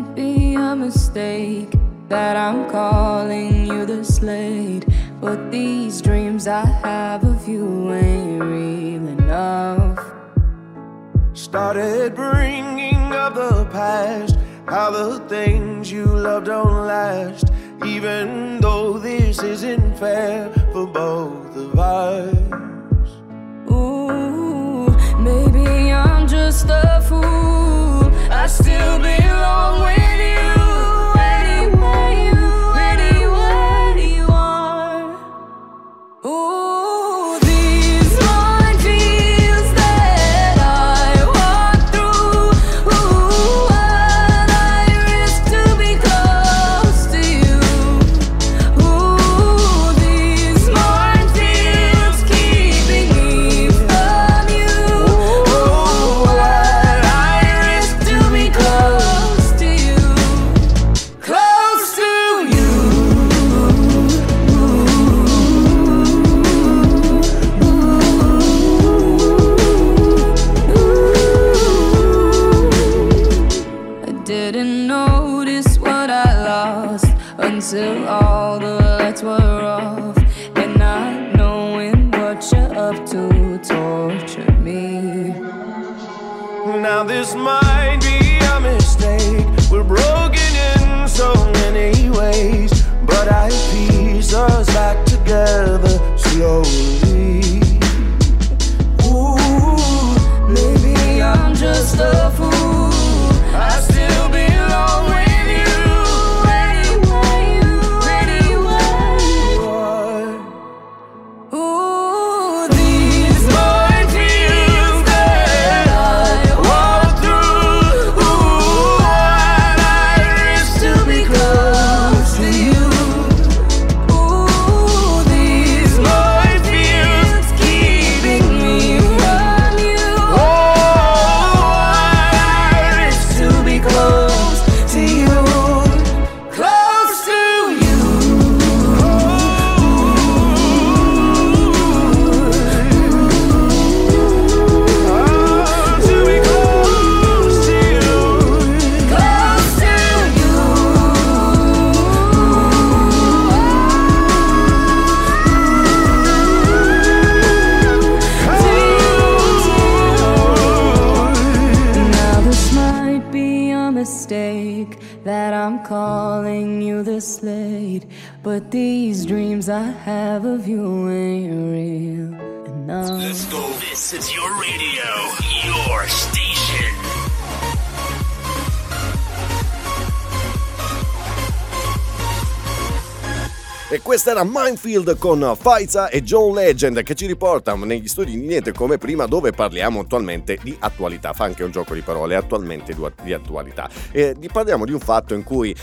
Might be a mistake, that I'm calling you this late, but these dreams I have of you ain't real enough. Started bringing up the past, how the things you love don't last, even though this isn't fair for both of us. Ooh, maybe I'm just a fool, I still belong with you. But these dreams I have of you ain't real enough. Let's go. This is your radio, your station. E questa era Minefield con Faiza e John Legend, che ci riporta negli studi di Niente Come Prima, dove parliamo attualmente di attualità. Fa anche un gioco di parole, attualmente di attualità. E parliamo di un fatto in cui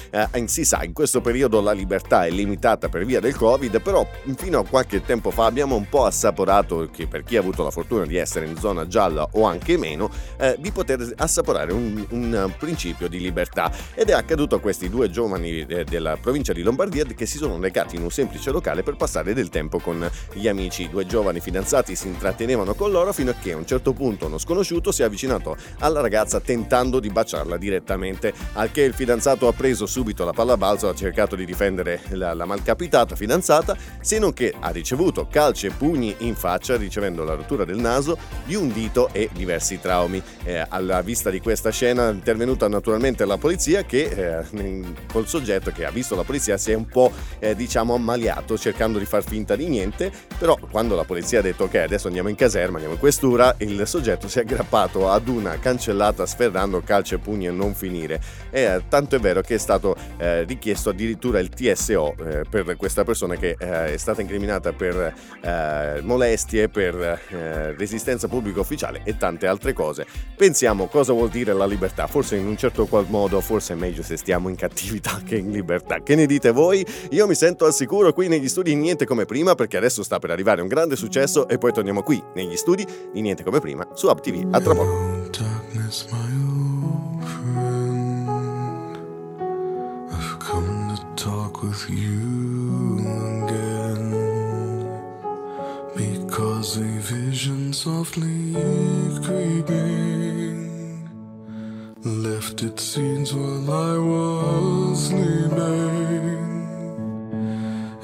si sa, in questo periodo la libertà è limitata per via del Covid, però fino a qualche tempo fa abbiamo un po' assaporato, che per chi ha avuto la fortuna di essere in zona gialla o anche meno, di poter assaporare un principio di libertà. Ed è accaduto a questi due giovani della provincia di Lombardia, che si sono recati in un semplice locale per passare del tempo con gli amici. I due giovani fidanzati si intrattenevano con loro fino a che a un certo punto uno sconosciuto si è avvicinato alla ragazza tentando di baciarla direttamente, al che il fidanzato ha preso subito la palla a balzo, ha cercato di difendere la malcapitata fidanzata, se non che ha ricevuto calci e pugni in faccia, ricevendo la rottura del naso, di un dito e diversi traumi. Alla vista di questa scena è intervenuta naturalmente la polizia, che col soggetto che ha visto la polizia si è un po' ammaliato, cercando di far finta di niente. Però quando la polizia ha detto ok, adesso andiamo in caserma, andiamo in questura, il soggetto si è aggrappato ad una cancellata sferrando calci e pugni a non finire, e tanto è vero che è stato richiesto addirittura il TSO per questa persona, che è stata incriminata per molestie, per resistenza pubblica ufficiale e tante altre cose. Pensiamo cosa vuol dire la libertà, forse in un certo qual modo, forse è meglio se stiamo in cattività che in libertà. Che ne dite voi? Io mi sento al sicuro qui negli studi di Niente Come Prima, perché adesso sta per arrivare un grande successo e poi torniamo qui negli studi di Niente Come Prima su Hub TV. A tra poco. left its scenes while I was sleeping,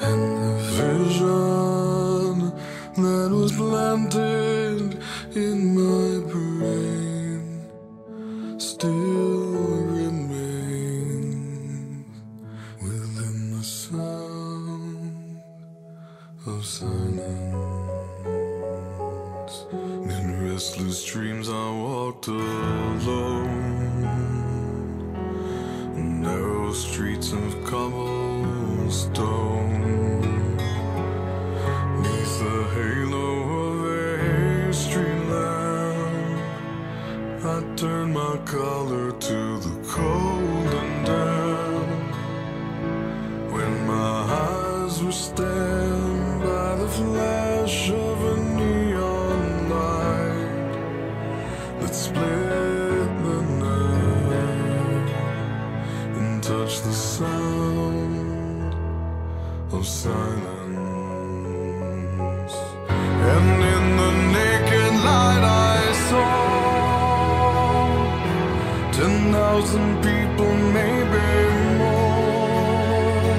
and the vision that was planted in my brain still remains within the sound of silence. In restless dreams I walked alone, narrow streets of cobblestone, neath the halo of a street lamp. I turned my collar to the cold and damp, when my eyes were stabbed by the flash of a neon light that split the night and touched the sound of silence. And in the naked light I saw 10,000 people, maybe more,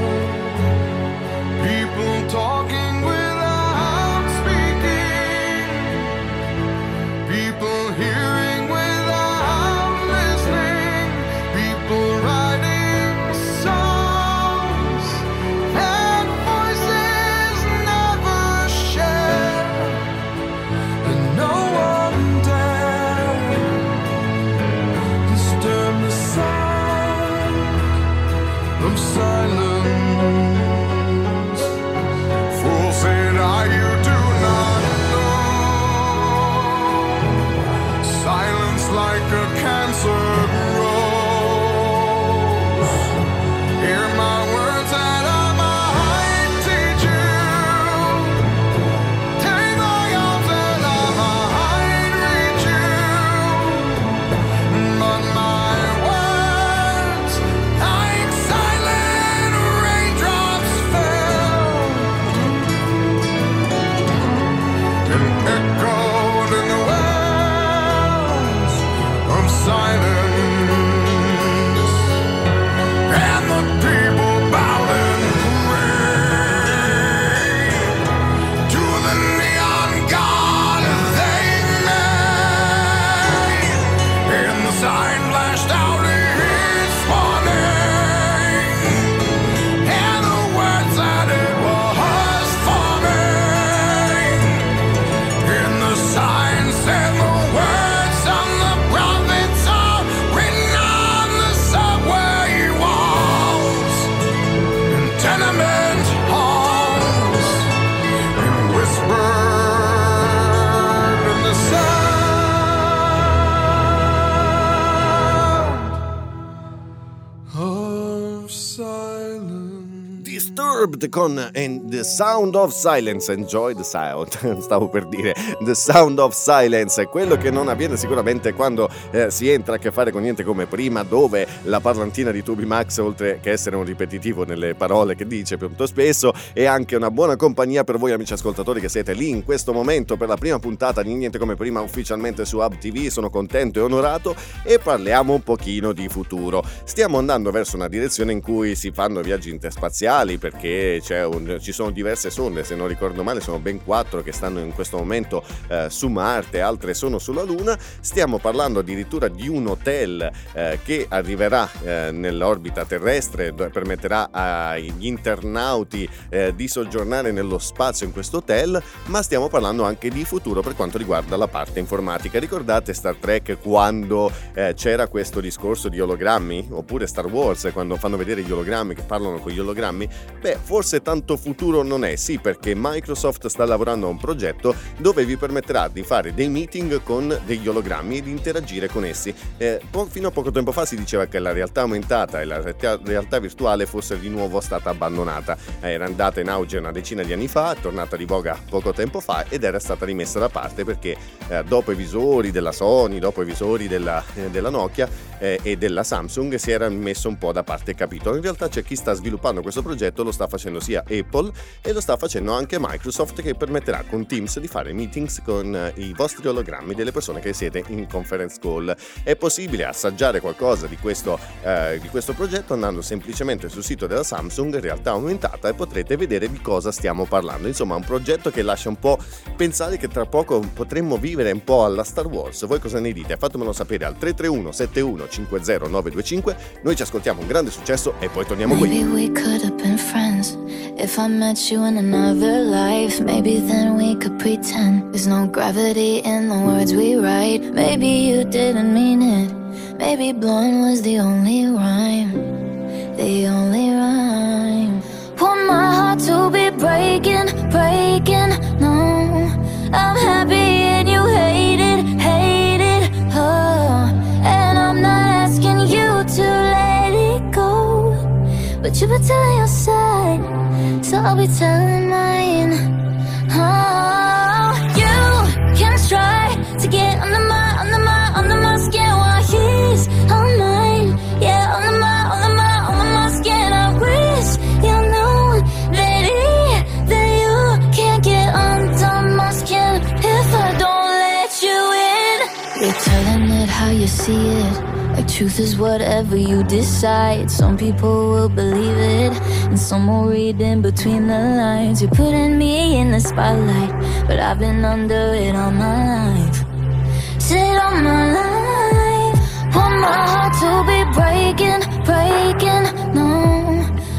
people talking without speaking, people hearing without listening, people writing songs and voices never shared. Of silence, full said I, you do not know. Silence like a cancer grows. Hear my words and I might teach you. Take my arms and I might reach you, but my words like silent raindrops fell and echoed in the wells of silence, and the people bowed in prayer to the neon god they made, and the sign flashed out its warning, and the words that it was forming, in the signs and the words and the prophets are written on the subway walls and tenement halls, and whispered in the sound of silence. Disturbed con And The Sound of Silence, enjoy the sound, stavo per dire The Sound of Silence, è quello che non avviene sicuramente quando si entra a che fare con Niente Come Prima, dove la parlantina di ToBe_Max, oltre che essere un ripetitivo nelle parole che dice molto spesso, è anche una buona compagnia per voi amici ascoltatori che siete lì in questo momento per la prima puntata di Niente Come Prima ufficialmente su Hub TV. Sono contento e onorato, e parliamo un pochino di futuro. Stiamo andando verso una direzione in cui si fanno viaggi interspaziali, perché ci sono diverse sonde, se non ricordo male sono ben 4 che stanno in questo momento su Marte, altre sono sulla Luna. Stiamo parlando addirittura di un hotel che arriverà nell'orbita terrestre, permetterà agli internauti di soggiornare nello spazio in questo hotel, ma stiamo parlando anche di futuro per quanto riguarda la parte informatica. Ricordate Star Trek quando c'era questo discorso di ologrammi? Oppure Star Wars quando fanno vedere gli ologrammi, che parlano con gli ologrammi? Beh, forse tanto futuro non è, sì, perché Microsoft sta lavorando a un progetto dove vi permetterà di fare dei meeting con degli ologrammi e di interagire con essi. Fino a poco tempo fa si diceva che la realtà aumentata e la realtà virtuale fosse di nuovo stata abbandonata. Era andata in auge una decina di anni fa, tornata di voga poco tempo fa ed era stata rimessa da parte perché dopo i visori della Sony, dopo i visori della Nokia e della Samsung, si era messo un po' da parte il capitolo. In realtà c'è chi sta sviluppando questo progetto, lo sta facendo sia Apple e lo sta facendo anche Microsoft, che permetterà con Teams di fare meetings con i vostri ologrammi delle persone che siete in conference call. È possibile assaggiare qualcosa di questo progetto andando semplicemente sul sito della Samsung Realtà Aumentata e potrete vedere di cosa stiamo parlando. Insomma, un progetto che lascia un po' pensare che tra poco potremmo vivere un po' alla Star Wars. Voi cosa ne dite? Fatemelo sapere al 331 71 50 925. Noi ci ascoltiamo un grande successo e poi torniamo qui. Maybe we could have been friends if I met you in another life. Maybe then we could pretend there's no gravity in the words we write. Maybe you didn't mean it. Maybe blonde was the only rhyme. The only rhyme. Want my heart to be breaking, breaking. No, I'm happy and you hate it, hate it. Oh, and I'm not asking you to let it go, but you've been telling your side, so I'll be telling mine. Oh, you can try to get under my skin while he's on mine. Yeah, on my skin. I wish you knew that that you can't get under my skin if I don't let you in. You're telling it how you see it, like truth is whatever you decide. Some people will believe it, and some will read in between the lines. You're putting me in the spotlight, but I've been under it all my life. Sit on my life. Want my heart to be breaking, breaking, no.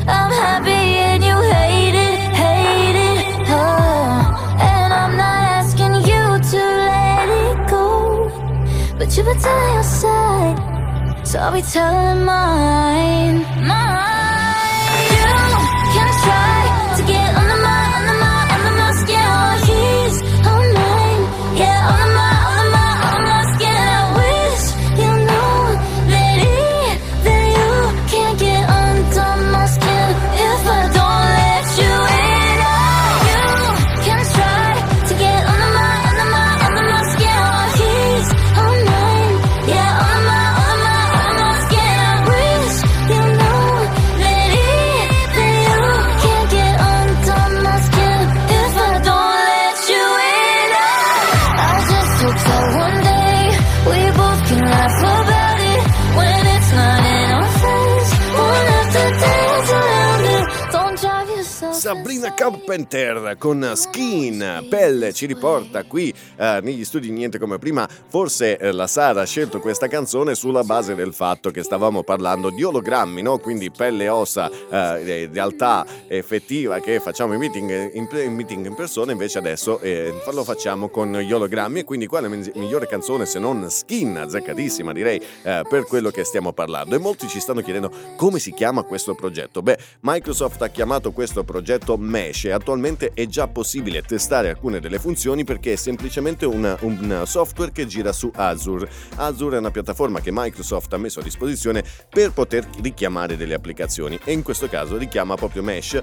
I'm happy and you hate it, hate it, oh. And I'm not asking you to let it go, but you've been telling your side, so I'll be telling mine, mine. You can try to get under my skin while he's on mine, yeah, on my skin. I wish Sabrina Carpenter con Skin, Pelle, ci riporta qui negli studi Niente Come Prima. Forse la Sara ha scelto questa canzone sulla base del fatto che stavamo parlando di ologrammi, no? Quindi pelle e ossa, realtà effettiva che facciamo in meeting in persona, invece adesso lo facciamo con gli ologrammi, e quindi quale migliore canzone se non Skin, azzeccatissima direi per quello che stiamo parlando. E molti ci stanno chiedendo come si chiama questo progetto. Beh, Microsoft ha chiamato questo progetto Mesh. Attualmente è già possibile testare alcune delle funzioni perché è semplicemente un software che gira su Azure. Azure è una piattaforma che Microsoft ha messo a disposizione per poter richiamare delle applicazioni, e in questo caso richiama proprio Mesh,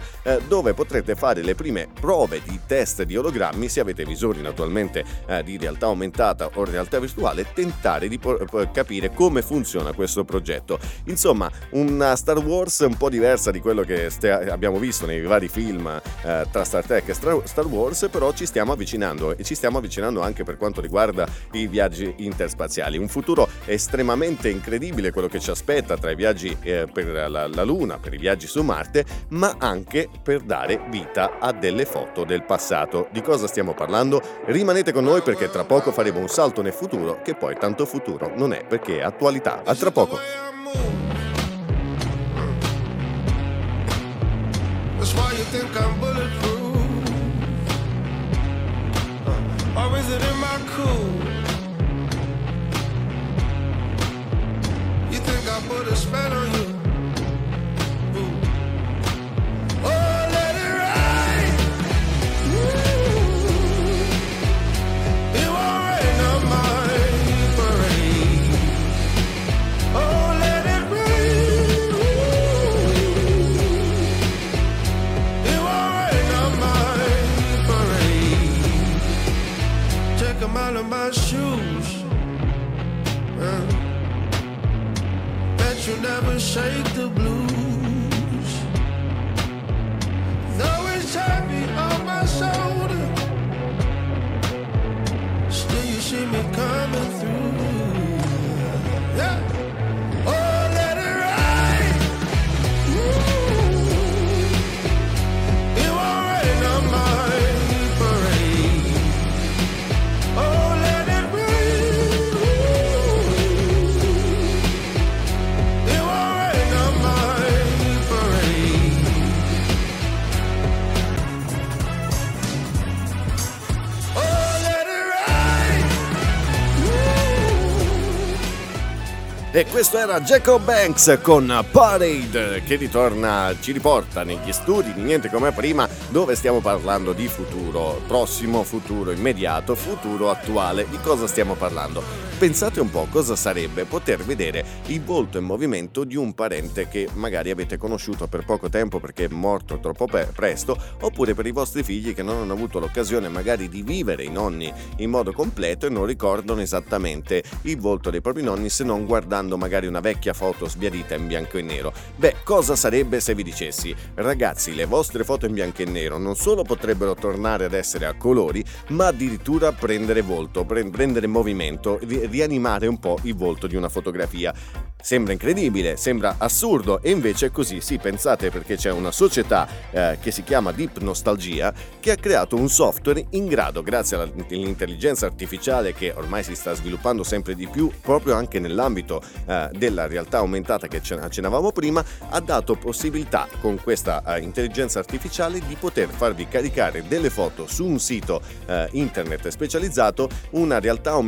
dove potrete fare le prime prove di test di ologrammi se avete visori naturalmente di realtà aumentata o realtà virtuale, tentare di capire come funziona questo progetto. Insomma, una Star Wars un po' diversa di quello che abbiamo visto nei vari film tra Star Trek e Star Wars, però ci stiamo avvicinando, e ci stiamo avvicinando anche per quanto riguarda i viaggi interspaziali. Un futuro estremamente incredibile quello che ci aspetta tra i viaggi per la Luna, per i viaggi su Marte, ma anche per dare vita a delle foto del passato. Di cosa stiamo parlando? Rimanete con noi perché tra poco faremo un salto nel futuro che poi tanto futuro non è perché è attualità. A tra poco. That's why you think I'm bulletproof, or is it in my cool? You think I put a spell on you? Ooh. Oh, let it ride. Ooh. You won't rain on my parade. Oh, let it ride. All right. shoes. Bet you never shake the blues. Though it's heavy on my shoulder, still you see me coming through. Yeah. E questo era Jacob Banks con Parade, che ritorna, ci riporta negli studi di Niente Come Prima, dove stiamo parlando di futuro prossimo, futuro immediato, futuro attuale. Di cosa stiamo parlando? Pensate un po' cosa sarebbe poter vedere il volto in movimento di un parente che magari avete conosciuto per poco tempo perché è morto troppo presto, oppure per i vostri figli che non hanno avuto l'occasione magari di vivere i nonni in modo completo e non ricordano esattamente il volto dei propri nonni, se non guardando magari una vecchia foto sbiadita in bianco e nero. Beh, cosa sarebbe se vi dicessi: ragazzi, le vostre foto in bianco e nero non solo potrebbero tornare ad essere a colori, ma addirittura prendere volto, prendere movimento, rianimare un po' il volto di una fotografia. Sembra incredibile, sembra assurdo, e invece è così. Sì, pensate, perché c'è una società che si chiama Deep Nostalgia, che ha creato un software in grado, grazie all'intelligenza artificiale che ormai si sta sviluppando sempre di più, proprio anche nell'ambito della realtà aumentata che accennavamo prima, ha dato possibilità con questa intelligenza artificiale di poter farvi caricare delle foto su un sito internet specializzato, una realtà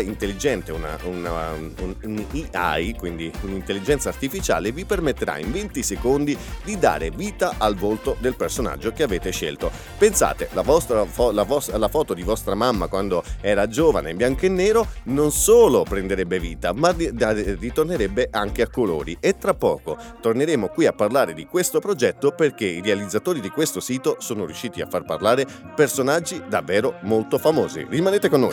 intelligente, un AI, quindi un'intelligenza artificiale, vi permetterà in 20 secondi di dare vita al volto del personaggio che avete scelto. Pensate, la foto di vostra mamma quando era giovane in bianco e nero non solo prenderebbe vita, ma ritornerebbe anche a colori. E tra poco torneremo qui a parlare di questo progetto, perché i realizzatori di questo sito sono riusciti a far parlare personaggi davvero molto famosi. Rimanete con noi.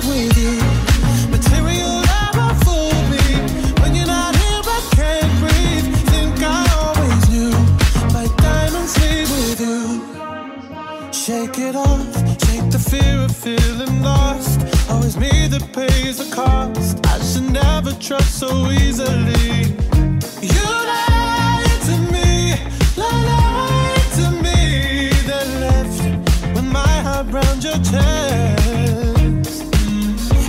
with you. Material never fooled me. When you're not here, I can't breathe. Think I always knew. My diamonds leave with you. Shake it off. Shake the fear of feeling lost. Always me that pays the cost. I should never trust so easily. You lied to me, lied to me. Then left with my heart round your chest.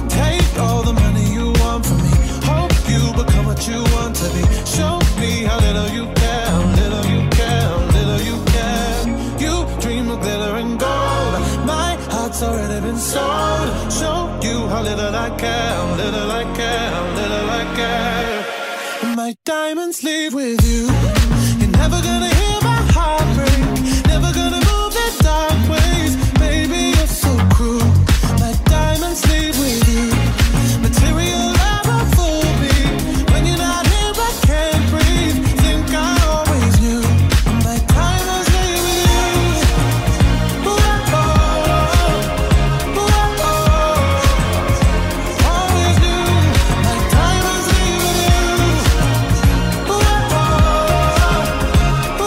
Take all the money you want from me. Hope you become what you want to be. Show me how little you care, how little you care, how little you care. You dream of glitter and gold. My heart's already been sold. Show you how little I care, how little I care, how little I care. My diamonds leave with you. You're never gonna hear my heart break. Never gonna move in dark ways. Baby, you're so cruel. My diamonds leave with you. Material never fooled me. When you're not here, I can't breathe. Think I always knew. My diamonds leave with you. Ooh, oh, oh. Always knew. My diamonds leave with you. Ooh, oh, oh. Ooh, oh, oh.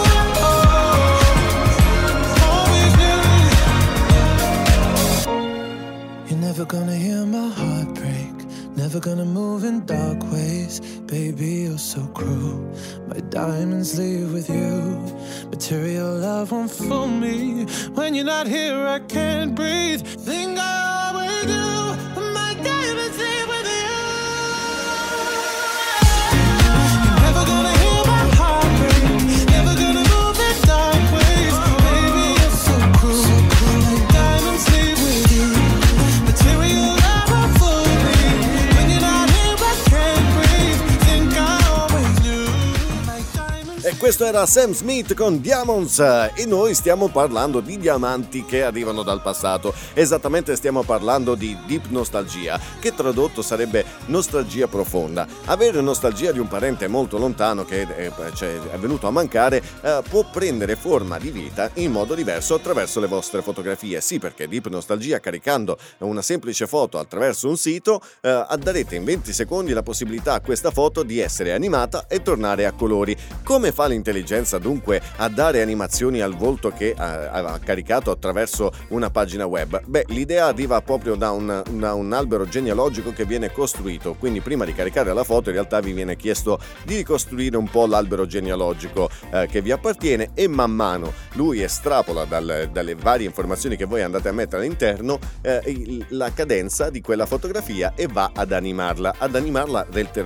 Always knew. You're never gonna hear my heart break. Never gonna move in dark ways, baby, you're so cruel. My diamonds leave with you, material love won't fool me. When you're not here, I can't breathe. Think I always do, my diamonds leave with you. You're never gonna hear my heart break, never gonna move in dark ways, baby, you're so cruel. My diamonds leave with you, material love. E questo era Sam Smith con Diamonds, e noi stiamo parlando di diamanti che arrivano dal passato. Esattamente, stiamo parlando di Deep Nostalgia, che tradotto sarebbe nostalgia profonda. Avere nostalgia di un parente molto lontano che è venuto a mancare può prendere forma di vita in modo diverso attraverso le vostre fotografie. Sì, perché Deep Nostalgia, caricando una semplice foto attraverso un sito, darete in 20 secondi la possibilità a questa foto di essere animata e tornare a colori. Come fa l'intelligenza dunque a dare animazioni al volto che ha caricato attraverso una pagina web? Beh, l'idea arriva proprio da un albero genealogico che viene costruito, quindi prima di caricare la foto in realtà vi viene chiesto di ricostruire un po' l'albero genealogico che vi appartiene, e man mano lui estrapola dalle varie informazioni che voi andate a mettere all'interno la cadenza di quella fotografia e va ad animarla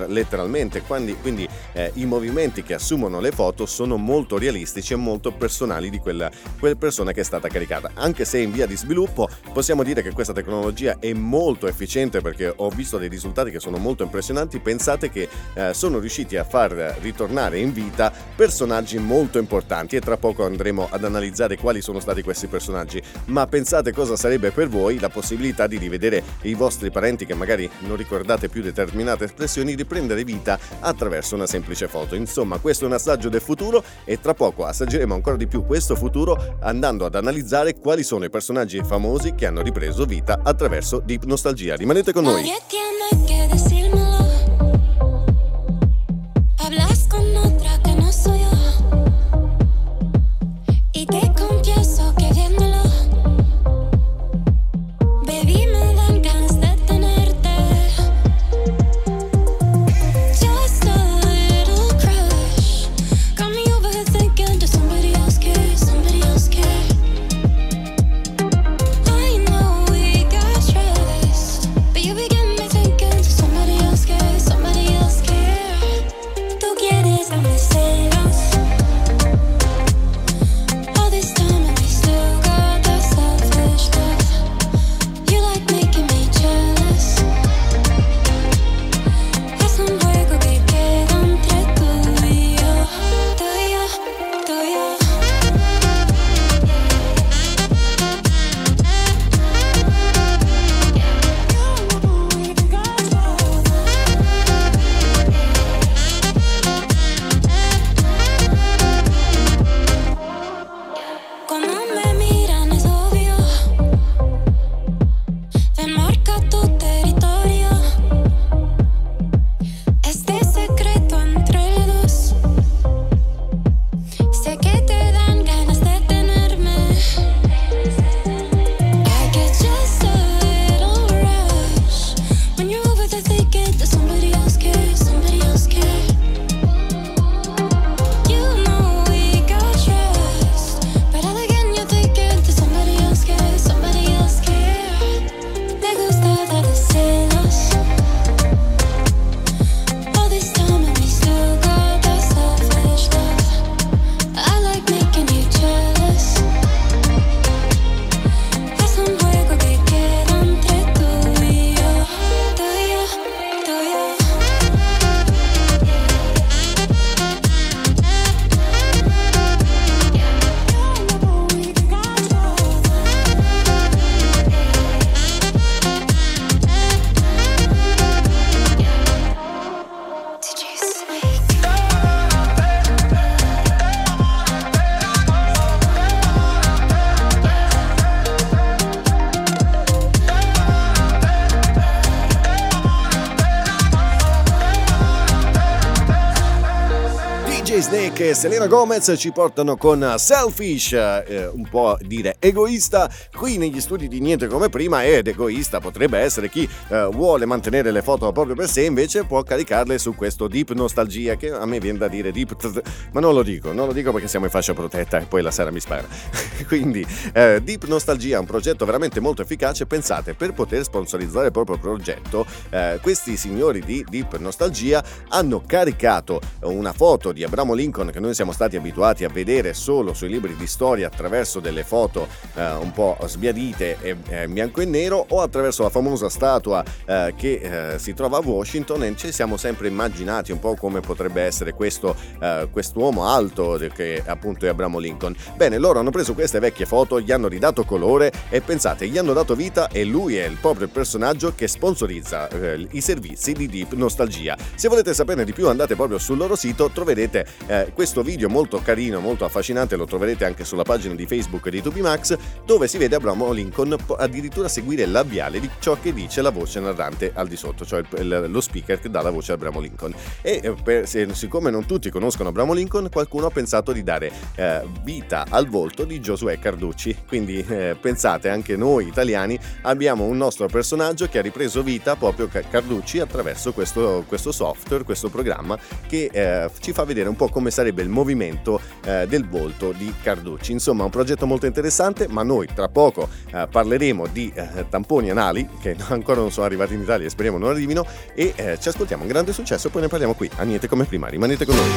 letteralmente, quindi i movimenti che assumono le foto sono molto realistici e molto personali di quella persona che è stata caricata. Anche se in via di sviluppo, possiamo dire che questa tecnologia è molto efficiente, perché ho visto dei risultati che sono molto impressionanti. Pensate che sono riusciti a far ritornare in vita personaggi molto importanti, e tra poco andremo ad analizzare quali sono stati questi personaggi. Ma pensate cosa sarebbe per voi la possibilità di rivedere i vostri parenti, che magari non ricordate più determinate espressioni, riprendere vita attraverso una semplice foto. Insomma, questo è un assaggio del futuro, e tra poco assaggeremo ancora di più questo futuro andando ad analizzare quali sono i personaggi famosi che hanno ripreso vita attraverso Deep Nostalgia. Rimanete con noi. Snake e Selena Gomez ci portano con Selfish, un po' dire egoista, qui negli studi di Niente Come Prima. Ed egoista potrebbe essere chi vuole mantenere le foto proprio per sé, invece può caricarle su questo Deep Nostalgia, che a me viene da dire ma non lo dico perché siamo in fascia protetta e poi la Sara mi spara. Quindi Deep Nostalgia è un progetto veramente molto efficace. Pensate, per poter sponsorizzare il proprio progetto, questi signori di Deep Nostalgia hanno caricato una foto di Abraham Lincoln, che noi siamo stati abituati a vedere solo sui libri di storia attraverso delle foto un po' sbiadite e bianco e nero, o attraverso la famosa statua che si trova a Washington, e ci siamo sempre immaginati un po' come potrebbe essere quest'uomo alto che appunto è Abraham Lincoln. Bene, loro hanno preso queste vecchie foto, gli hanno ridato colore e pensate, gli hanno dato vita, e lui è proprio il personaggio che sponsorizza i servizi di Deep Nostalgia. Se volete saperne di più andate proprio sul loro sito, troverete questo video molto carino, molto affascinante, lo troverete anche sulla pagina di Facebook di ToBe_Max, dove si vede Abraham Lincoln addirittura seguire il labiale di ciò che dice la voce narrante al di sotto, cioè lo speaker che dà la voce ad Abraham Lincoln. E siccome non tutti conoscono Abraham Lincoln, qualcuno ha pensato di dare vita al volto di Giosuè Carducci, quindi pensate, anche noi italiani abbiamo un nostro personaggio che ha ripreso vita proprio Carducci attraverso questo software, questo programma che ci fa vedere un po' come sarebbe il movimento del volto di Carducci. Insomma, un progetto molto interessante, ma noi tra poco parleremo di tamponi anali che ancora non sono arrivati in Italia, speriamo non arrivino, e ci ascoltiamo un grande successo e poi ne parliamo qui a Niente Come Prima. Rimanete con noi.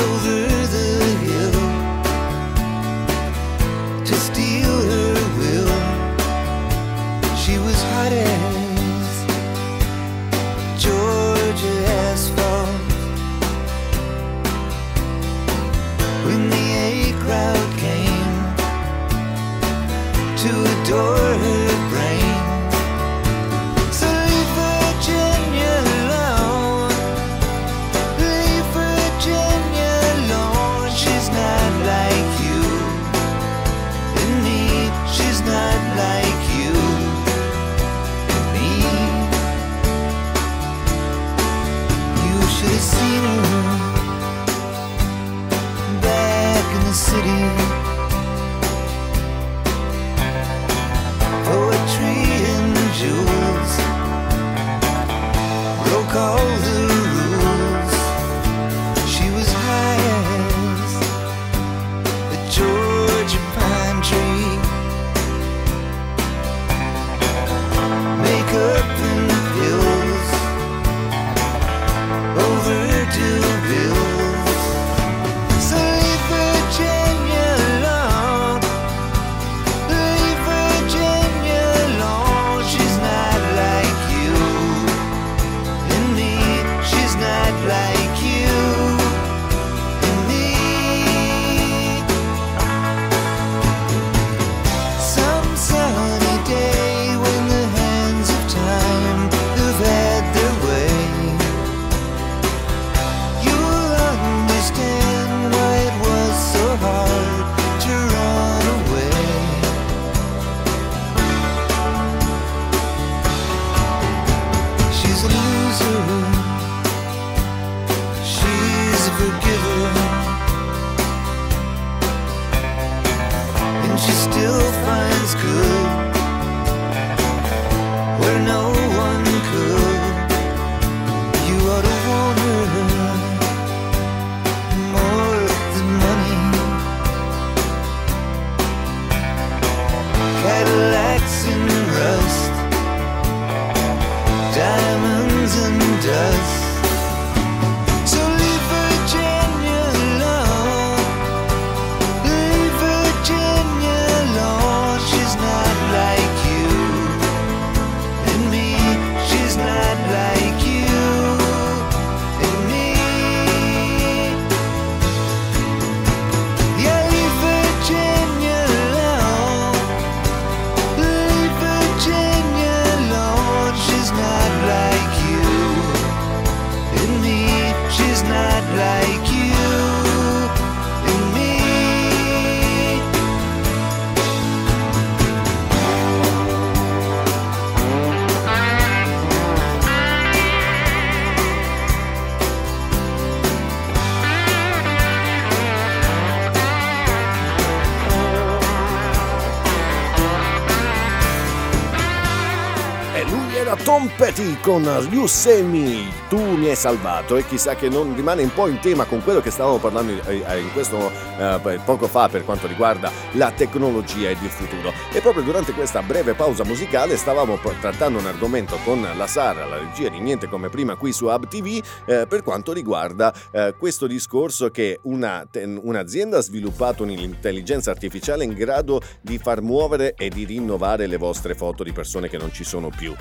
Over the hill to steal her. Rompeti con You Save Me, Tu Mi Hai Salvato, e chissà che non rimane un po' in tema con quello che stavamo parlando in questo poco fa per quanto riguarda la tecnologia ed il futuro. E proprio durante questa breve pausa musicale stavamo trattando un argomento con la Sara, la regia di Niente Come Prima qui su Hub TV, per quanto riguarda questo discorso che un'azienda ha sviluppato un'intelligenza artificiale in grado di far muovere e di rinnovare le vostre foto di persone che non ci sono più,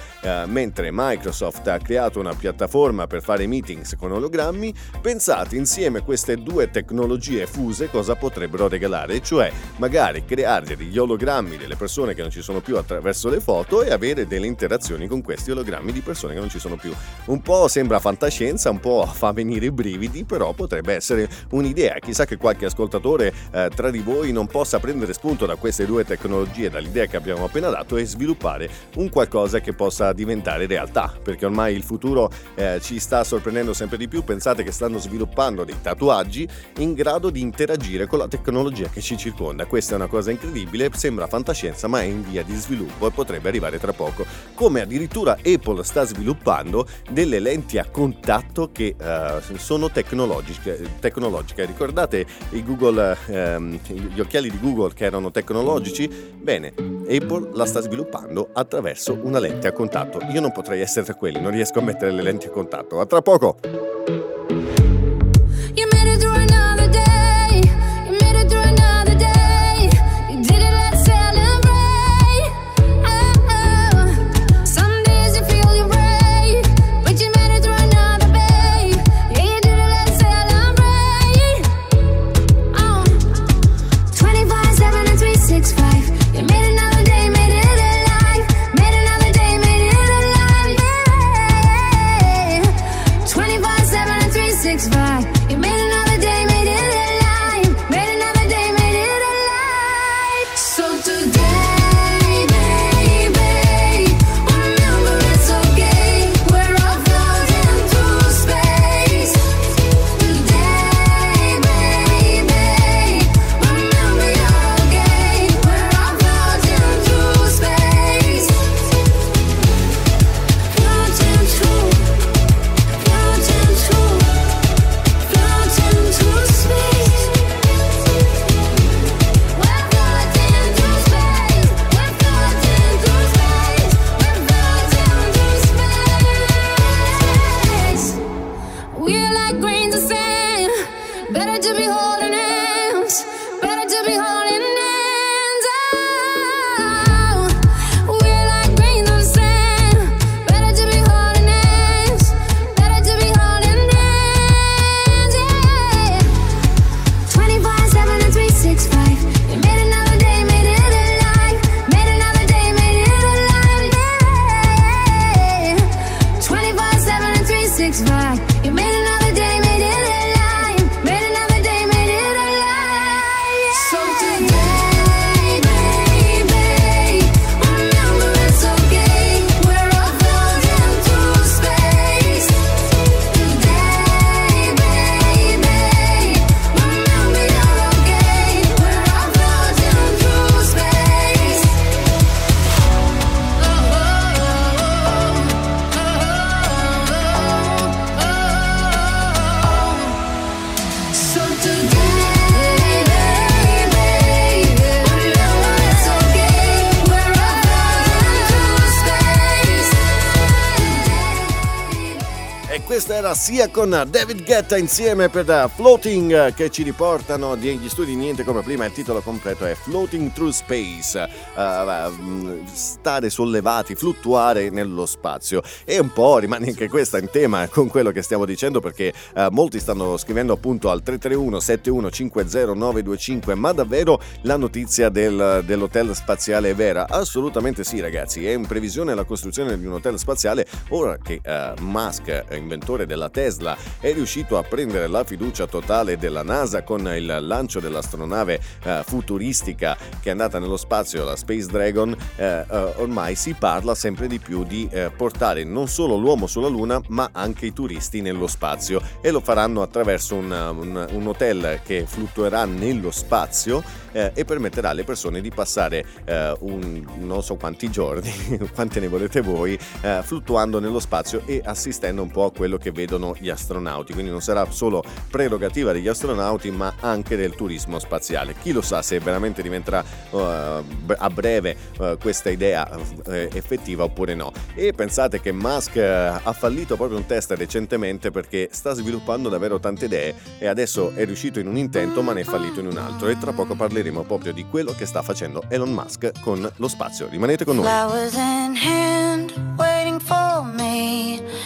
mentre Microsoft ha creato una piattaforma per fare meetings con ologrammi. Pensate insieme queste due tecnologie fuse cosa potrebbero regalare, cioè magari creare degli ologrammi delle persone che non ci sono più attraverso le foto e avere delle interazioni con questi ologrammi di persone che non ci sono più. Un po' sembra fantascienza, un po' fa venire i brividi, però potrebbe essere un'idea. Chissà che qualche ascoltatore tra di voi non possa prendere spunto da queste due tecnologie, dall'idea che abbiamo appena dato, e sviluppare un qualcosa che possa diventare realtà, perché ormai il futuro ci sta sorprendendo sempre di più. Pensate che stanno sviluppando dei tatuaggi in grado di interagire con la tecnologia che ci circonda. Questa è una cosa incredibile, sembra fantascienza ma è in via di sviluppo e potrebbe arrivare tra poco, come addirittura Apple sta sviluppando delle lenti a contatto che sono tecnologiche. Ricordate i Google, gli occhiali di Google che erano tecnologici? Bene, Apple la sta sviluppando attraverso una lente a contatto. Io non potrei essere tra quelli, non riesco a mettere le lenti a contatto. A tra poco! Era sia con David Guetta insieme per Floating, che ci riportano degli studi Niente Come Prima. Il titolo completo è Floating Through Space, stare sollevati, fluttuare nello spazio. E un po' rimane anche questa in tema con quello che stiamo dicendo, perché molti stanno scrivendo appunto al 331-7150925. Ma davvero la notizia dell'hotel spaziale è vera? Assolutamente sì, ragazzi, è in previsione la costruzione di un hotel spaziale. Ora che Musk, inventore della Tesla, è riuscito a prendere la fiducia totale della NASA con il lancio dell'astronave futuristica che è andata nello spazio, la Space Dragon, ormai si parla sempre di più di portare non solo l'uomo sulla Luna ma anche i turisti nello spazio, e lo faranno attraverso un hotel che fluttuerà nello spazio e permetterà alle persone di passare non so quanti giorni, quante ne volete voi, fluttuando nello spazio e assistendo un po' a quello che vedono gli astronauti. Quindi non sarà solo prerogativa degli astronauti ma anche del turismo spaziale. Chi lo sa se veramente diventerà a breve questa idea effettiva oppure no. E pensate che Musk ha fallito proprio un test recentemente perché sta sviluppando davvero tante idee e adesso è riuscito in un intento ma ne è fallito in un altro, e tra poco parleremo proprio di quello che sta facendo Elon Musk con lo spazio. Rimanete con noi. Flowers in hand, waiting for me.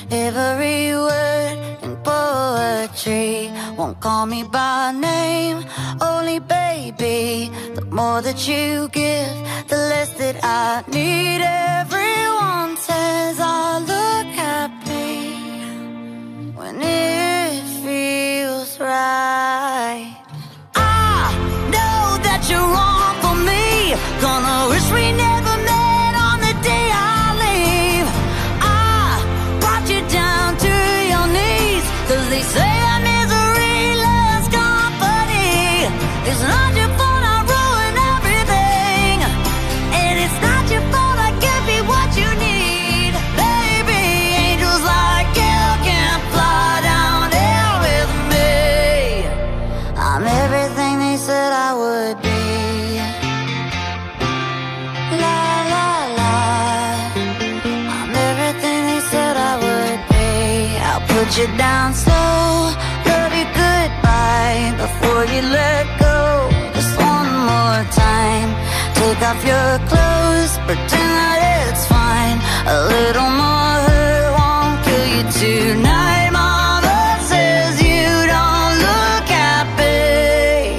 Every word in poetry. Won't call me by name, only baby. The more that you give, the less that I need. Everyone says I look happy when it feels right. I know that you're wrong for me. Gonna wish we never. They say our misery loves company. It's not your fault I ruin everything, and it's not your fault I give you what you need. Baby, angels like you can fly down here with me. I'm everything they said I would be. La la la, I'm everything they said I would be. I'll put you down slow. Before you let go, just one more time. Take off your clothes, pretend that it's fine. A little more hurt won't kill you tonight. Mama says you don't look happy.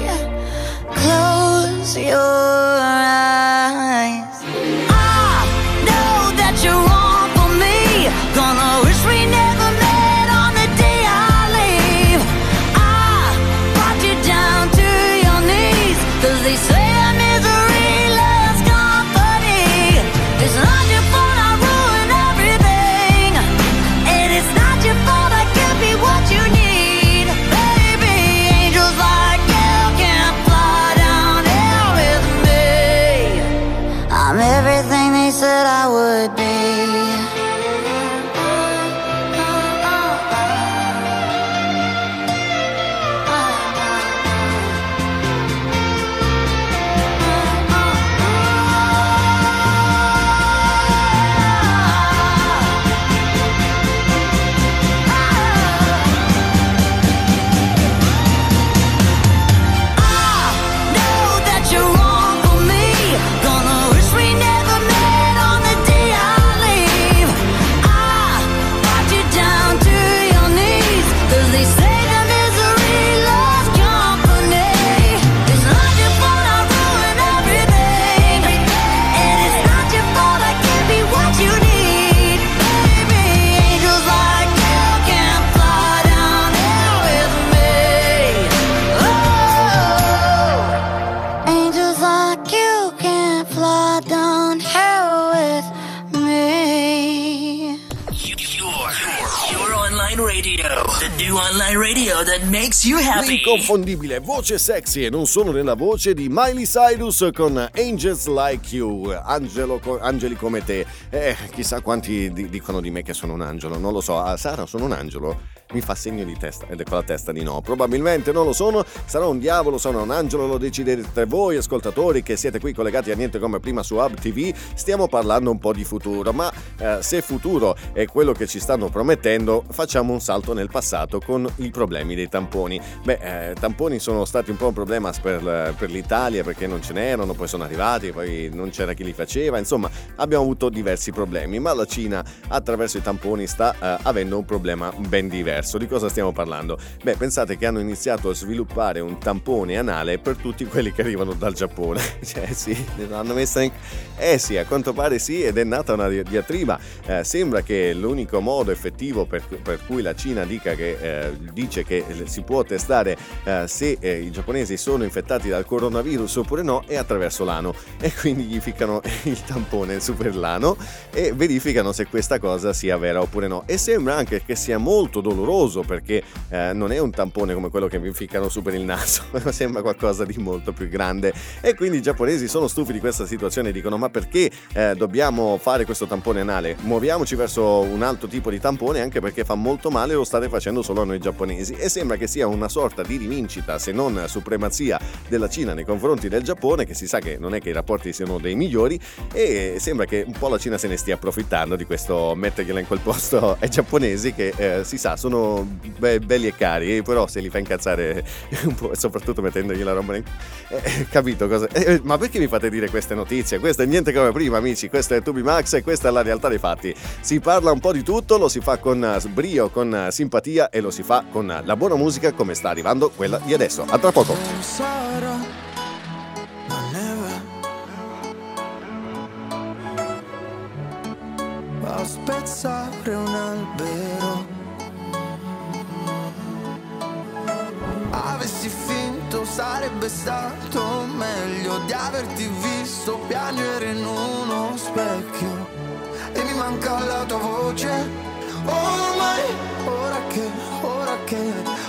Close your eyes. I know that you're wrong for me. Gonna wish we never. Inconfondibile voce sexy, e non solo nella voce di Miley Cyrus con Angels Like You, angeli come te. Chissà quanti dicono di me che sono un angelo, non lo so. Sara, sono un angelo? Mi fa segno di testa ed è con la testa di no. Probabilmente non lo sono, sarò un diavolo, sarò un angelo, lo deciderete voi ascoltatori che siete qui collegati a Niente Come Prima su Hub TV. Stiamo parlando un po' di futuro, ma se futuro è quello che ci stanno promettendo, facciamo un salto nel passato con i problemi dei tamponi. Tamponi sono stati un po' un problema per l'Italia perché non ce n'erano, poi sono arrivati, poi non c'era chi li faceva, insomma abbiamo avuto diversi problemi, ma la Cina attraverso i tamponi sta avendo un problema ben diverso. diverso. Di cosa stiamo parlando? Beh, pensate che hanno iniziato a sviluppare un tampone anale per tutti quelli che arrivano dal Giappone. Cioè sì, l'hanno messa in... sì, a quanto pare sì, ed è nata una diatriba. Sembra che l'unico modo effettivo per cui la Cina dice che si può testare se i giapponesi sono infettati dal coronavirus oppure no è attraverso l'ano, e quindi gli ficcano il tampone super l'ano e verificano se questa cosa sia vera oppure no. E sembra anche che sia molto doloroso, perché non è un tampone come quello che vi ficcano su per il naso, sembra qualcosa di molto più grande, e quindi i giapponesi sono stufi di questa situazione e dicono: ma perché dobbiamo fare questo tampone anale? Muoviamoci verso un altro tipo di tampone, anche perché fa molto male, lo state facendo solo a noi giapponesi. E sembra che sia una sorta di rivincita, se non supremazia, della Cina nei confronti del Giappone, che si sa che non è che i rapporti siano dei migliori, e sembra che un po' la Cina se ne stia approfittando di questo, mettergliela in quel posto ai giapponesi che si sa sono belli e cari, però se li fa incazzare un po', soprattutto mettendogli la roba in... capito cosa? Ma perché mi fate dire queste notizie? Questo è Niente Come Prima, amici, questo è ToBe_Max e questa è la realtà dei fatti. Si parla un po' di tutto, lo si fa con brio, con simpatia, e lo si fa con la buona musica come sta arrivando quella di adesso. A tra poco. A spezzare un albero, avessi finto sarebbe stato meglio di averti visto piangere in uno specchio, e mi manca la tua voce ormai.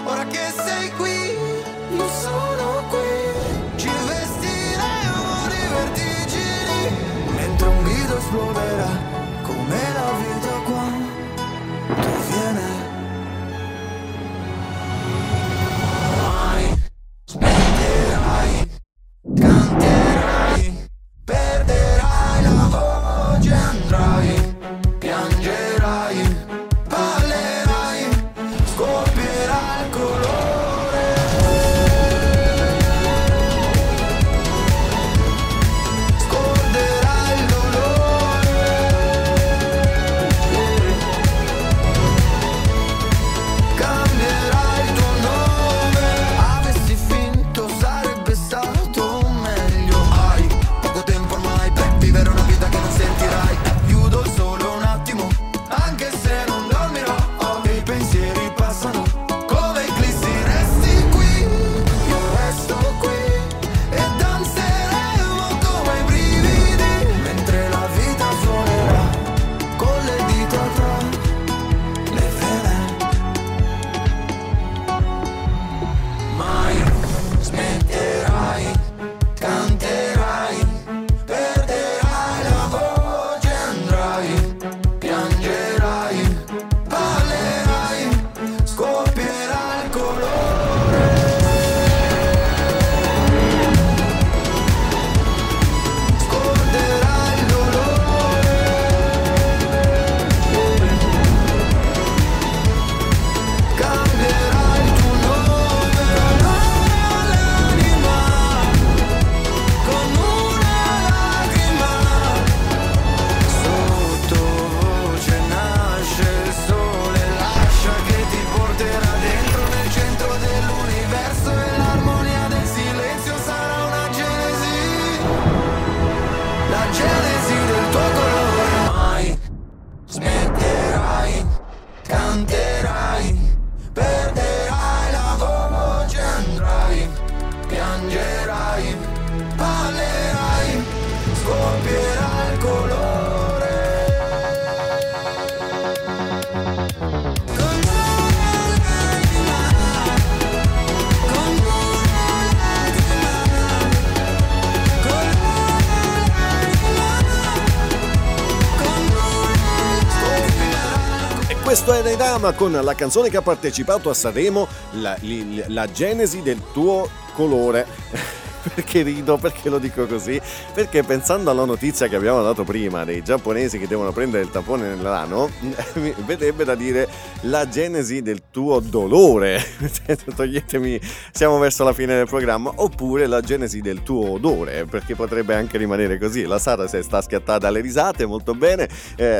Ora che sei qui io sono qui, ci vestiremo di vertigini mentre un grido esploderà. Come la vita quando viene, mai smetterai, canterai, perderai la voce, andrai, piangerai, parlerai, scoprierai il colore, scorderai il dolore. Questo è Naidama con la canzone che ha partecipato a Sanremo, la genesi del tuo colore. Perché rido? Perché lo dico così? Perché pensando alla notizia che abbiamo dato prima dei giapponesi che devono prendere il tampone nell'ano, mi vedrebbe da dire la genesi del tuo dolore. Toglietemi, siamo verso la fine del programma. Oppure la genesi del tuo odore, perché potrebbe anche rimanere così. La Sara si sta schiattata alle risate, molto bene,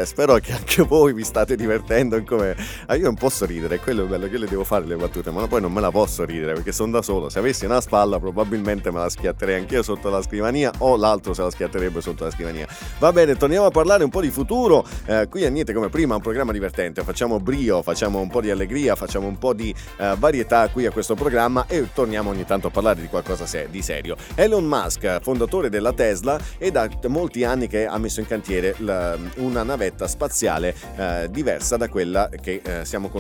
spero che anche voi vi state divertendo. Come io non posso ridere, quello è bello, che le devo fare le battute, ma poi non me la posso ridere perché sono da solo. Se avessi una spalla probabilmente me la schiatterei anch'io sotto la scrivania, o l'altro se la schiatterebbe sotto la scrivania. Va bene, torniamo a parlare un po' di futuro, qui a Niente Come Prima, un programma divertente, facciamo brio, facciamo un po' di allegria, facciamo un po' di varietà qui a questo programma, e torniamo ogni tanto a parlare di qualcosa di serio. Elon Musk, fondatore della Tesla, è da molti anni che ha messo in cantiere una navetta spaziale diversa da quella che siamo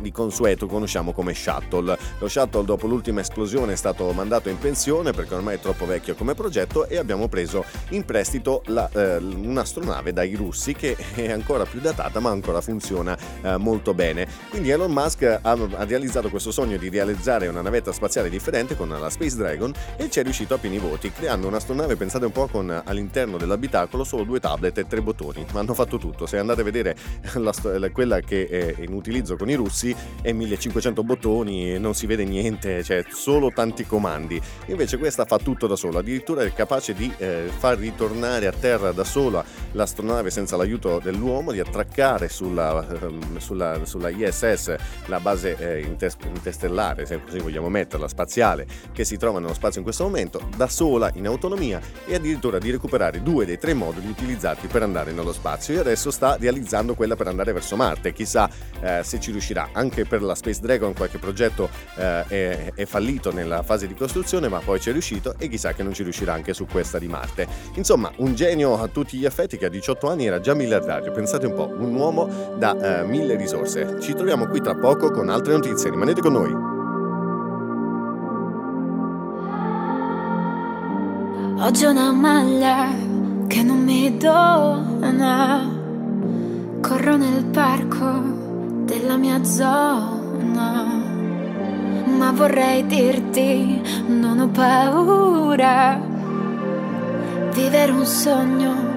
di consueto conosciamo come Shuttle. Lo Shuttle, dopo l'ultima esplosione, è stato mandato in pensione perché ormai è troppo vecchio come progetto, e abbiamo preso in prestito un'astronave dai russi che è ancora più datata ma ancora funziona molto bene. Quindi Elon Musk ha realizzato questo sogno di realizzare una navetta spaziale differente con la Space Dragon, e ci è riuscito a pieni voti, creando un'astronave, pensate un po', con all'interno dell'abitacolo solo 2 tablet e 3 bottoni, ma hanno fatto tutto. Se andate a vedere quella che è in utilizzo con i russi è 1500 bottoni, non si vede niente, cioè solo tanti comandi. Invece questa fa tutto da sola, addirittura è capace di far ritornare a terra da sola l'astronave senza l'aiuto dell'uomo, di attraccare sulla ISS, la base interstellare, se così vogliamo metterla, spaziale, che si trova nello spazio in questo momento, da sola, in autonomia, e addirittura di recuperare 2 dei 3 moduli utilizzati per andare nello spazio. E adesso sta realizzando quella per andare verso Marte, chissà se ci riuscirà. Anche per la Space Dragon qualche progetto è fallito nella fase di costruzione, ma poi ci è riuscito, e chissà che non ci riuscirà anche su questa di Marte. Insomma, un genio a tutti gli effetti, che a 18 anni era già miliardario, pensate un po', un uomo da 1000 risorse. Ci troviamo qui tra poco con altre notizie, rimanete con noi. Oggi ho una maglia che non mi dona, corro nel parco della mia zona, ma vorrei dirti non ho paura, vivere un sogno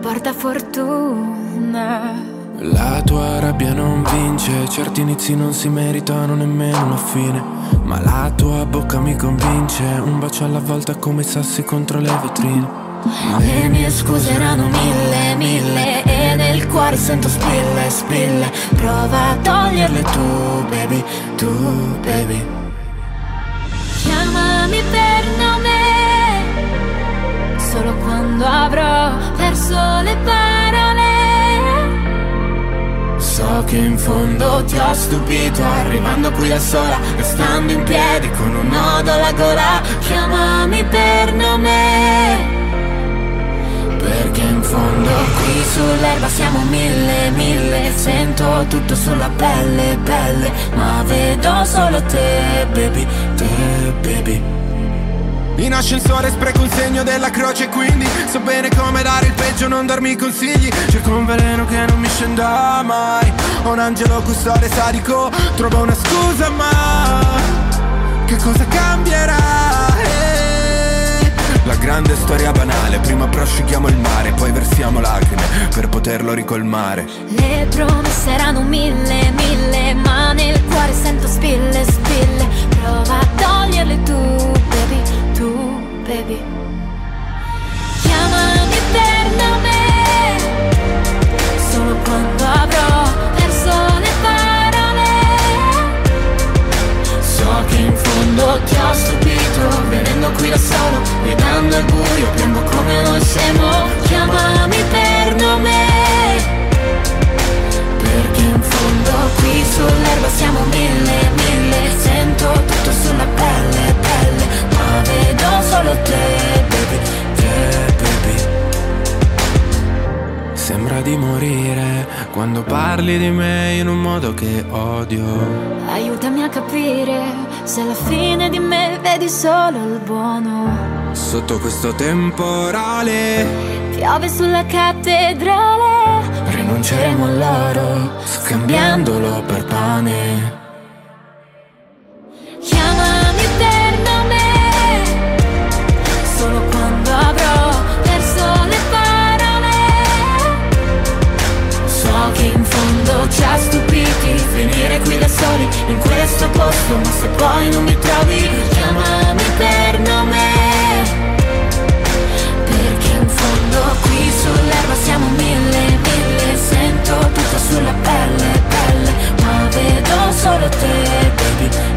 porta fortuna. La tua rabbia non vince, certi inizi non si meritano nemmeno una fine, ma la tua bocca mi convince, un bacio alla volta come i sassi contro le vetrine. Le mie scuse erano mille, e nel cuore sento spille. Prova a toglierle tu, baby. Chiamami per nome, solo quando avrò perso le parole. So che in fondo ti ho stupito, arrivando qui da sola, restando in piedi con un nodo alla gola. Chiamami per nome, perché in fondo qui sull'erba siamo mille, sento tutto sulla pelle, ma vedo solo te baby. In ascensore spreco un segno della croce, quindi so bene come dare il peggio, non darmi consigli, cerco un veleno che non mi scenda mai, un angelo custode sadico, trovo una scusa, ma che cosa cambierà? La grande storia banale, prima prosciughiamo il mare, poi versiamo lacrime per poterlo ricolmare. Le promesse erano mille, ma nel cuore sento spille. Prova a toglierle tu, baby. Chiamami per nome, solo quando avrò perso le parole. So che in fondo ti ho stupito, venendo qui da solo, guidando al buio, piombo come noi siamo. Chiamami per nome, perché in fondo qui sull'erba siamo mille, sento tutto sulla pelle, ma vedo solo te baby. Sembra di morire quando parli di me in un modo che odio. Aiutami a capire se alla fine di me vedi solo il buono. Sotto questo temporale piove sulla cattedrale, rinunceremo all'oro scambiandolo per pane. Chiamami per nome, in questo posto, ma se poi non mi trovi chiamami per nome, perché in fondo qui sull'erba siamo mille, sento tutto sulla pelle, ma vedo solo te, baby.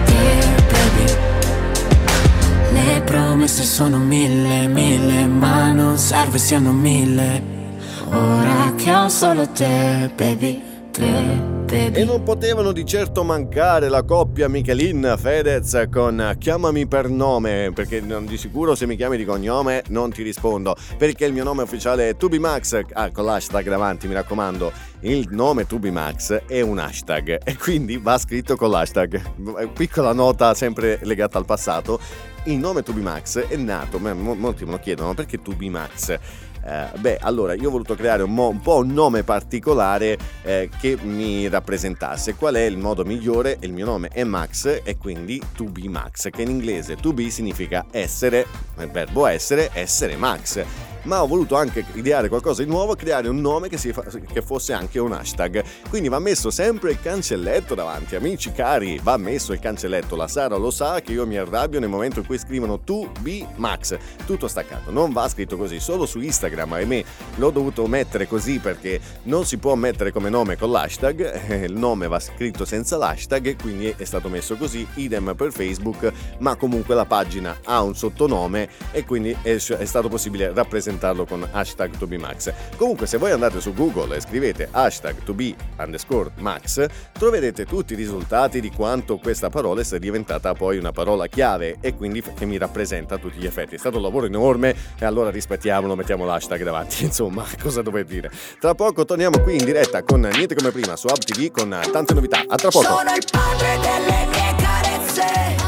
Le promesse sono mille, ma non serve siano mille. Ora che ho solo te, baby, te. E non potevano di certo mancare la coppia Michelin Fedez con Chiamami per nome, perché di sicuro se mi chiami di cognome non ti rispondo, perché il mio nome ufficiale è ToBe_Max, con l'hashtag davanti, mi raccomando. Il nome ToBe_Max è un hashtag e quindi va scritto con l'hashtag. Piccola nota sempre legata al passato: il nome ToBe_Max è nato, molti me lo chiedono, perché ToBe_Max? Allora io ho voluto creare un po' un nome particolare che mi rappresentasse. Qual è il modo migliore? Il mio nome è Max e quindi ToBe_Max, che in inglese to be significa essere, il verbo essere Max. Ma ho voluto anche ideare qualcosa di nuovo, creare un nome che fosse anche un hashtag. Quindi va messo sempre il cancelletto davanti, amici cari, va messo il cancelletto. La Sara lo sa che io mi arrabbio nel momento in cui scrivono ToBe_Max, tutto staccato, non va scritto così. Solo su Instagram, ahimè, l'ho dovuto mettere così perché non si può mettere come nome con l'hashtag, il nome va scritto senza l'hashtag e quindi è stato messo così. Idem per Facebook, ma comunque la pagina ha un sottonome e quindi è stato possibile rappresentare con hashtag ToBe_Max. Comunque se voi andate su Google e scrivete hashtag #tobe_Max troverete tutti i risultati di quanto questa parola sia diventata poi una parola chiave e quindi che mi rappresenta a tutti gli effetti. È stato un lavoro enorme e allora rispettiamolo, mettiamo l'hashtag davanti, insomma, cosa dovevo dire. Tra poco torniamo qui in diretta con Niente Come Prima su Hub TV con tante novità. A tra poco. Sono il padre delle mie carezze.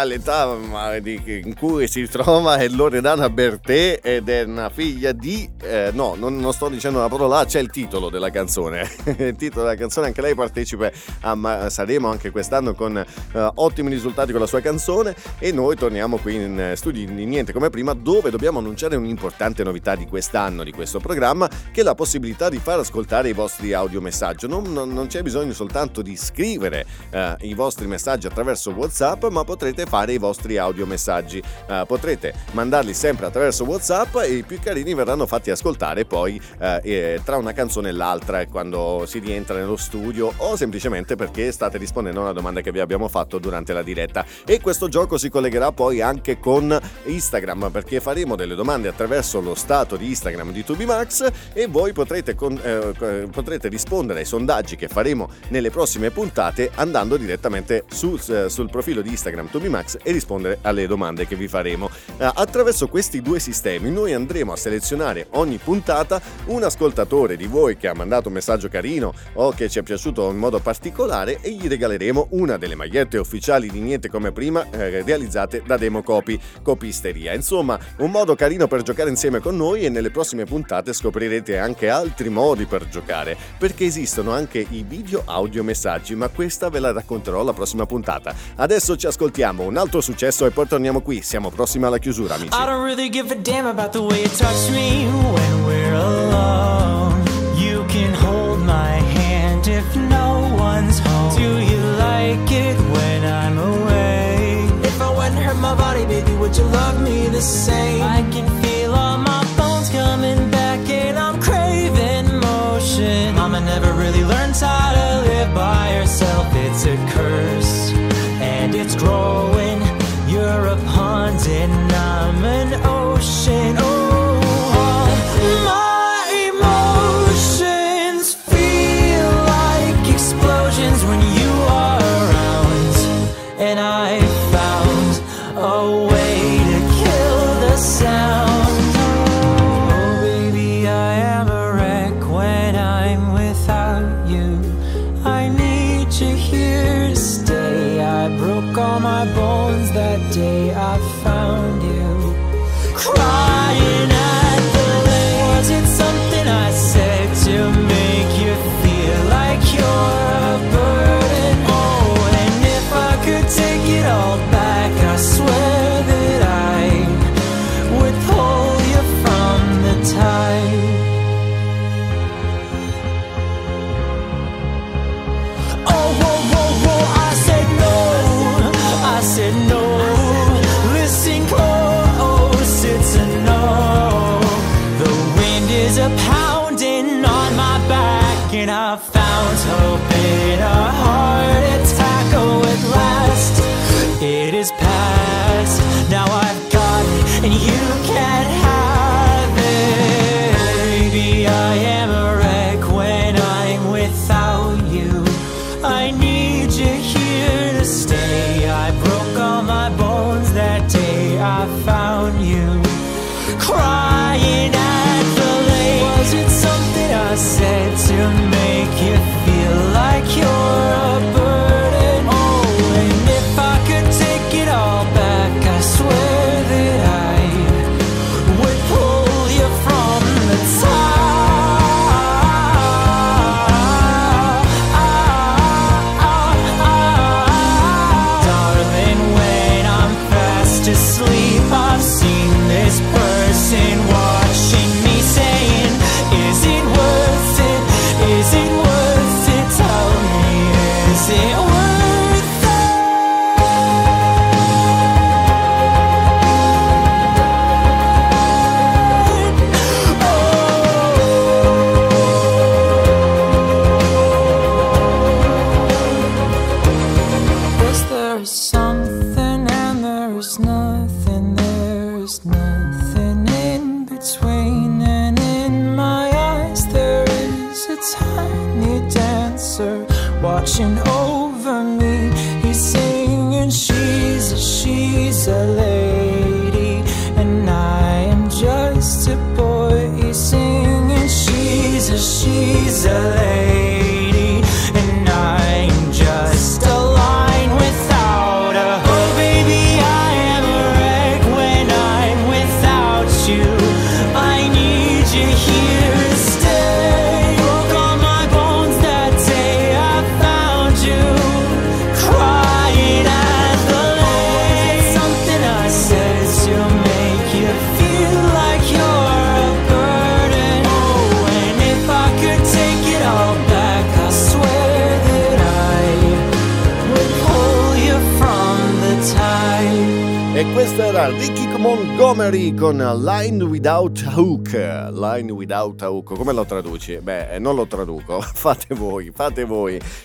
all'età in cui si trova è Loredana Bertè ed è una figlia di... non sto dicendo una parola, c'è il titolo della canzone. Il titolo della canzone, anche lei partecipa a Sanremo anche quest'anno con ottimi risultati con la sua canzone, e noi torniamo qui in studio di Niente Come Prima, dove dobbiamo annunciare un'importante novità di quest'anno, di questo programma, che è la possibilità di far ascoltare i vostri audiomessaggi. Non c'è bisogno soltanto di scrivere i vostri messaggi attraverso WhatsApp, ma potrete fare i vostri audiomessaggi, potrete mandarli sempre attraverso WhatsApp, e i più carini verranno fatti ascoltare poi tra una canzone e l'altra, quando si rientra nello studio, o semplicemente perché state rispondendo a una domanda che vi abbiamo fatto durante la diretta. E questo gioco si collegherà poi anche con Instagram, perché faremo delle domande attraverso lo stato di Instagram di ToBe_Max, e voi potrete rispondere ai sondaggi che faremo nelle prossime puntate, andando direttamente sul profilo di Instagram ToBe_Max e rispondere alle domande che vi faremo. Attraverso questi due sistemi noi andremo a selezionare ogni puntata un ascoltatore di voi che ha mandato un messaggio carino o che ci è piaciuto in modo particolare, e gli regaleremo una delle magliette ufficiali di Niente Come Prima realizzate da Democopico Pizzeria. Insomma, un modo carino per giocare insieme con noi, e nelle prossime puntate scoprirete anche altri modi per giocare, perché esistono anche i video audio messaggi, ma questa ve la racconterò la prossima puntata. Adesso ci ascoltiamo un altro successo e poi torniamo qui, siamo prossimi alla chiusura, amici. I don't really give a damn about the way you touch me when we're alone. You can hold my hand if no one's home. Do you like it when I'm away? If I wouldn't hurt my body, baby, would you love me the same? I can feel all my bones coming back, and I'm craving motion. Mama never really learns how to live by herself. It's a curse, and it's growing. You're a pond and I'm an ocean. Oh, all my emotions feel like explosions when you are around. And I found a way to kill the sound. Oh baby, I am a wreck when I'm without you. I need you here to stay. I broke all my bones that day I found you, crying at the lake. Was it something I said to make you feel like you're a burden? Oh, and if I could take it all back, I swear that I would pull you from the tide. Oh, whoa, whoa, whoa, I said no, I said no. Pounding on my back, and I found hope in a heart attack. Oh, at last, it is past. Now I've got it, and you can't have it. Baby, I am a wreck when I'm without you. I need you here to stay. I broke all my bones that day I found you, crying out. It's something I said to make you feel like you're a burden. Oh, and if I could take it all back, I swear that I would pull you from the top. Darling, when I'm fast asleep, I've seen this person watching me saying, is it worth it? Is it worth it? Tell me, is it worth it? Oh. Was there something and there's nothing, there's nothing in between? And in my tiny dancer watching over me, he's singing, she's a lady, and I am just a boy. He's singing, she's a lady, and I'm just a line without a hook. Oh baby, E questo era Ricky Montgomery con Line Without a Hook. Line Without a Hook, come lo traduci? Beh, non lo traduco, fate voi.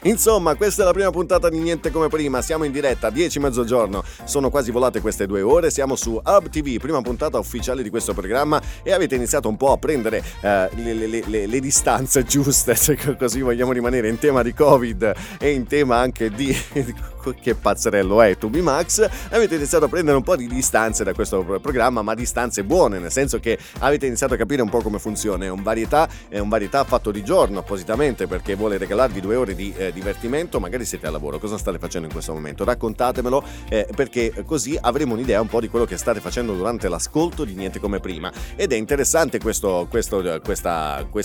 Insomma, questa è la prima puntata di Niente Come Prima, siamo in diretta, 10 mezzogiorno, sono quasi volate queste 2 ore, siamo su Hub TV, prima puntata ufficiale di questo programma, e avete iniziato un po' a prendere le distanze giuste, se così vogliamo rimanere in tema di Covid e in tema anche di... che pazzerello è ToBe_Max. Avete iniziato a prendere un po' di distanze da questo programma, ma distanze buone, nel senso che avete iniziato a capire un po' come funziona. È un varietà fatto di giorno appositamente, perché vuole regalarvi 2 ore di divertimento. Magari siete al lavoro, cosa state facendo in questo momento? Raccontatemelo, perché così avremo un'idea un po' di quello che state facendo durante l'ascolto di Niente Come Prima. Ed è interessante questa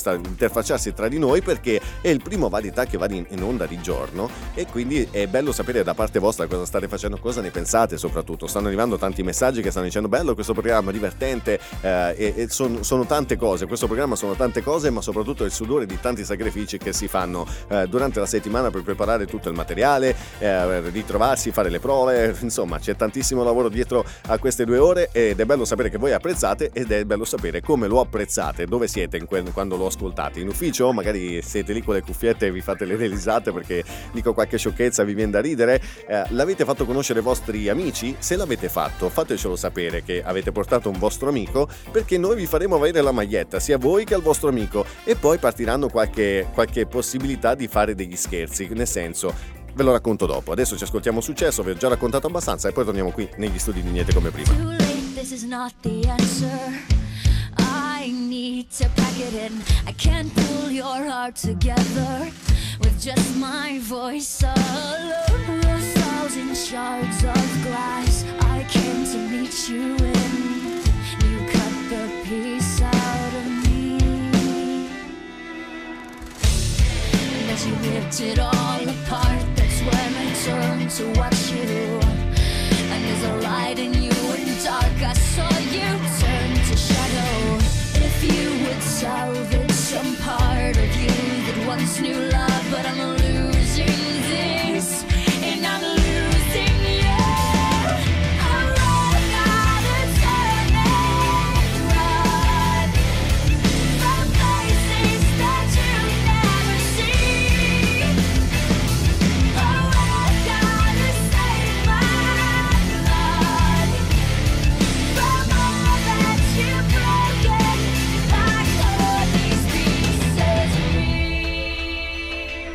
interfacciarsi tra di noi, perché è il primo varietà che va in onda di giorno, e quindi è bello sapere da parte vostra cosa state facendo, cosa ne pensate. Soprattutto stanno arrivando tanti messaggi che stanno dicendo bello questo programma, divertente, sono tante cose, questo programma sono tante cose, ma soprattutto il sudore di tanti sacrifici che si fanno durante la settimana per preparare tutto il materiale, ritrovarsi, fare le prove, insomma c'è tantissimo lavoro dietro a queste 2 ore, ed è bello sapere che voi apprezzate, ed è bello sapere come lo apprezzate, dove siete quando lo ascoltate, in ufficio magari siete lì con le cuffiette e vi fate le risate perché dico qualche sciocchezza, vi viene da ridere. L'avete fatto conoscere ai vostri amici? Se l'avete fatto, fatecelo sapere che avete portato un vostro amico, perché noi vi faremo avere la maglietta sia a voi che al vostro amico, e poi partiranno qualche possibilità di fare degli scherzi, nel senso, ve lo racconto dopo. Adesso ci ascoltiamo Successo, vi ho già raccontato abbastanza, e poi torniamo qui negli studi di Niente Come Prima. Too late, this is not the answer. I need to pack it in. I can't pull your heart together with just my voice alone. A thousand shards of glass I came to meet you in. You cut the piece out of me, and as you ripped it all apart, that's when I turned to watch you. And there's a light in you and dark, I saw you turn to shadow. If you would salvage some part of you that once knew love, but I'm losing this, and I'm losing you. I run out of time and run from places that you'll never see. I run out of time and run from all that you've broken. I know these pieces breathe.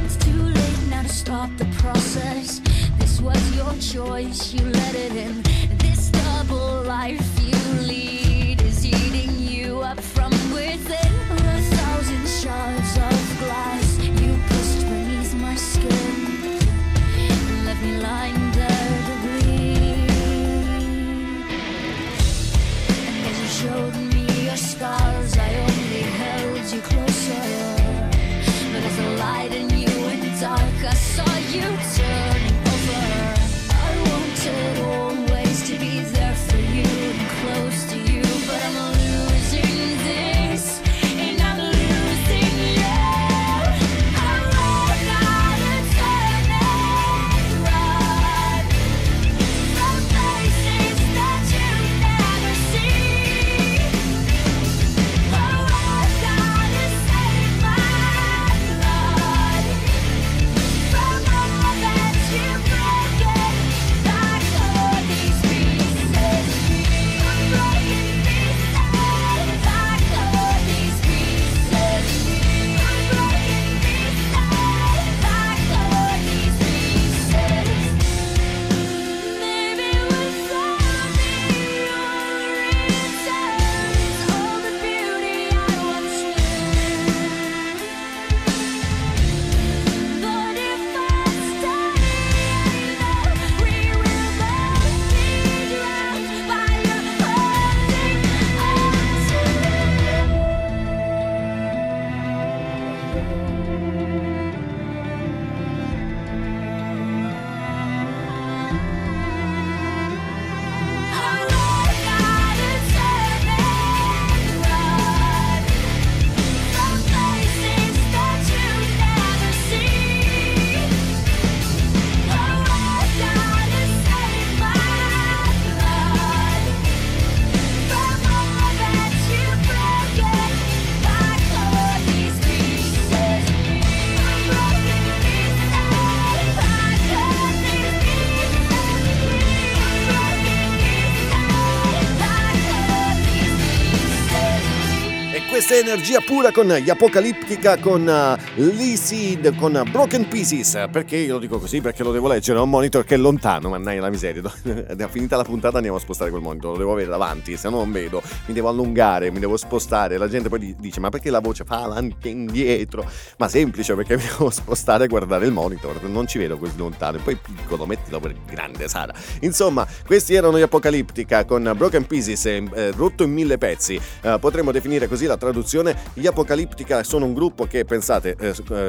It's too late now to stop the process. This was your choice, you let it in. This double life you lead is eating you up from within. A thousand shards of glass you pushed beneath my skin and left me lying there to bleed. And as you showed me your scars, I only held you closer. But as the light in you went dark, I saw you turning over. I wanted always to be there for you and close to you. energia pura con gli Apocalyptica, con l'E-Seed, con Broken Pieces. Perché io lo dico così? Perché lo devo leggere, ho un monitor che è lontano, mannaggia la miseria. Finita la puntata andiamo a spostare quel monitor, lo devo avere davanti, se no non vedo, mi devo allungare, mi devo spostare. La gente poi dice: ma perché la voce fa avanti e indietro? Ma semplice, perché mi devo spostare e guardare il monitor, non ci vedo così lontano. E poi piccolo, mettilo per grande, Sara. Insomma, questi erano gli Apocalyptica con Broken Pieces, rotto in 1000 pezzi. Potremmo definire così la traduzione. Gli Apocalyptica sono un gruppo che, pensate,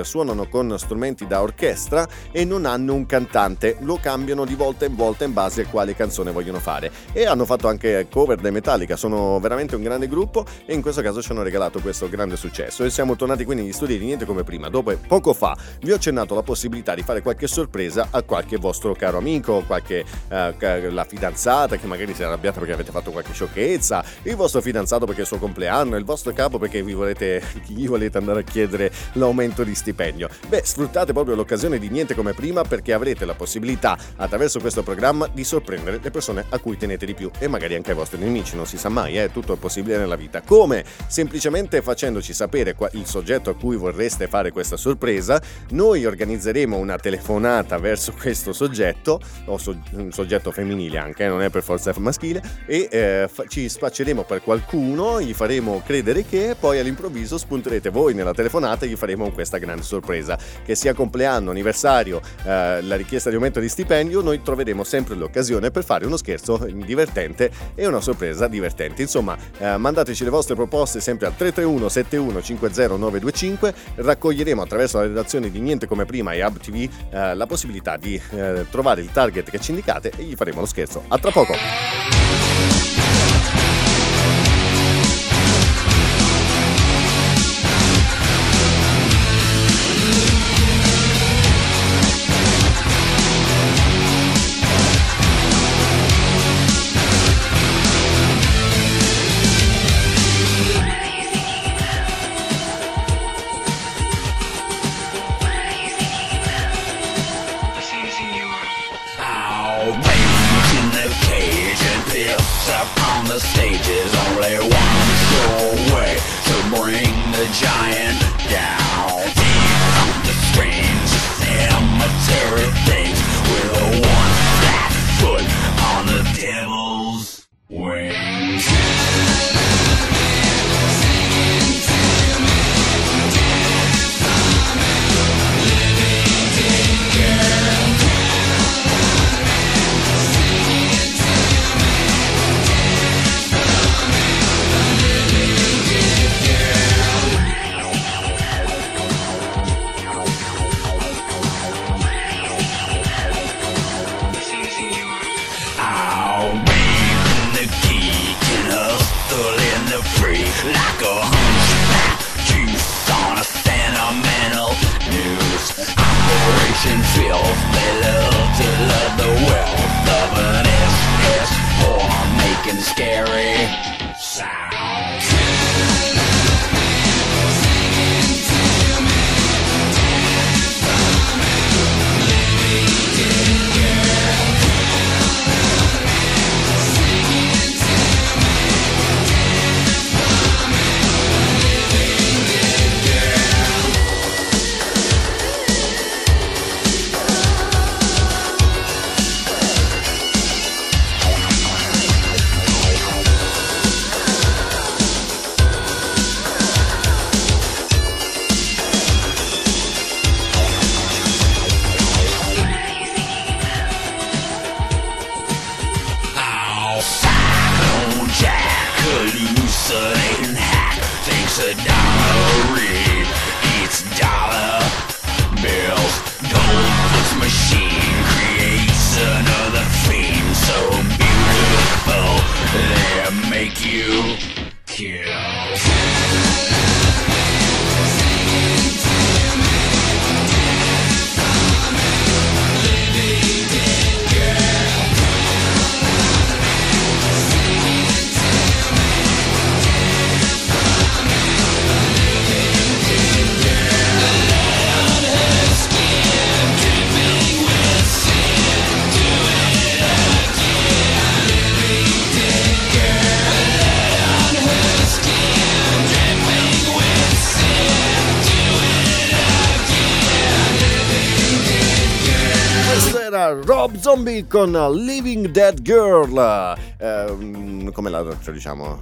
suonano con strumenti da orchestra e non hanno un cantante, lo cambiano di volta in volta in base a quale canzone vogliono fare, e hanno fatto anche cover dei Metallica. Sono veramente un grande gruppo e in questo caso ci hanno regalato questo grande successo. E siamo tornati quindi negli studi di Niente Come Prima. Dopo poco fa vi ho accennato la possibilità di fare qualche sorpresa a qualche vostro caro amico, qualche la fidanzata che magari si è arrabbiata perché avete fatto qualche sciocchezza, il vostro fidanzato perché è il suo compleanno, il vostro capo perché gli volete andare a chiedere l'aumento di stipendio. Beh, sfruttate proprio l'occasione di Niente Come Prima, perché avrete la possibilità attraverso questo programma di sorprendere le persone a cui tenete di più e magari anche ai vostri nemici, non si sa mai, tutto è possibile nella vita. Come? Semplicemente facendoci sapere il soggetto a cui vorreste fare questa sorpresa. Noi organizzeremo una telefonata verso questo soggetto, o un soggetto femminile anche, non è per forza maschile, e ci spacceremo per qualcuno, gli faremo credere che, poi all'improvviso spunterete voi nella telefonata e gli faremo questa grande sorpresa. Che sia compleanno, anniversario, la richiesta di aumento di stipendio, noi troveremo sempre l'occasione per fare uno scherzo divertente e una sorpresa divertente. Insomma, mandateci le vostre proposte sempre al 331 71 50925. Raccoglieremo attraverso la redazione di Niente Come Prima e Hub TV la possibilità di trovare il target che ci indicate e gli faremo lo scherzo. A tra poco. Rob Zombie con Living Dead Girl, come la diciamo,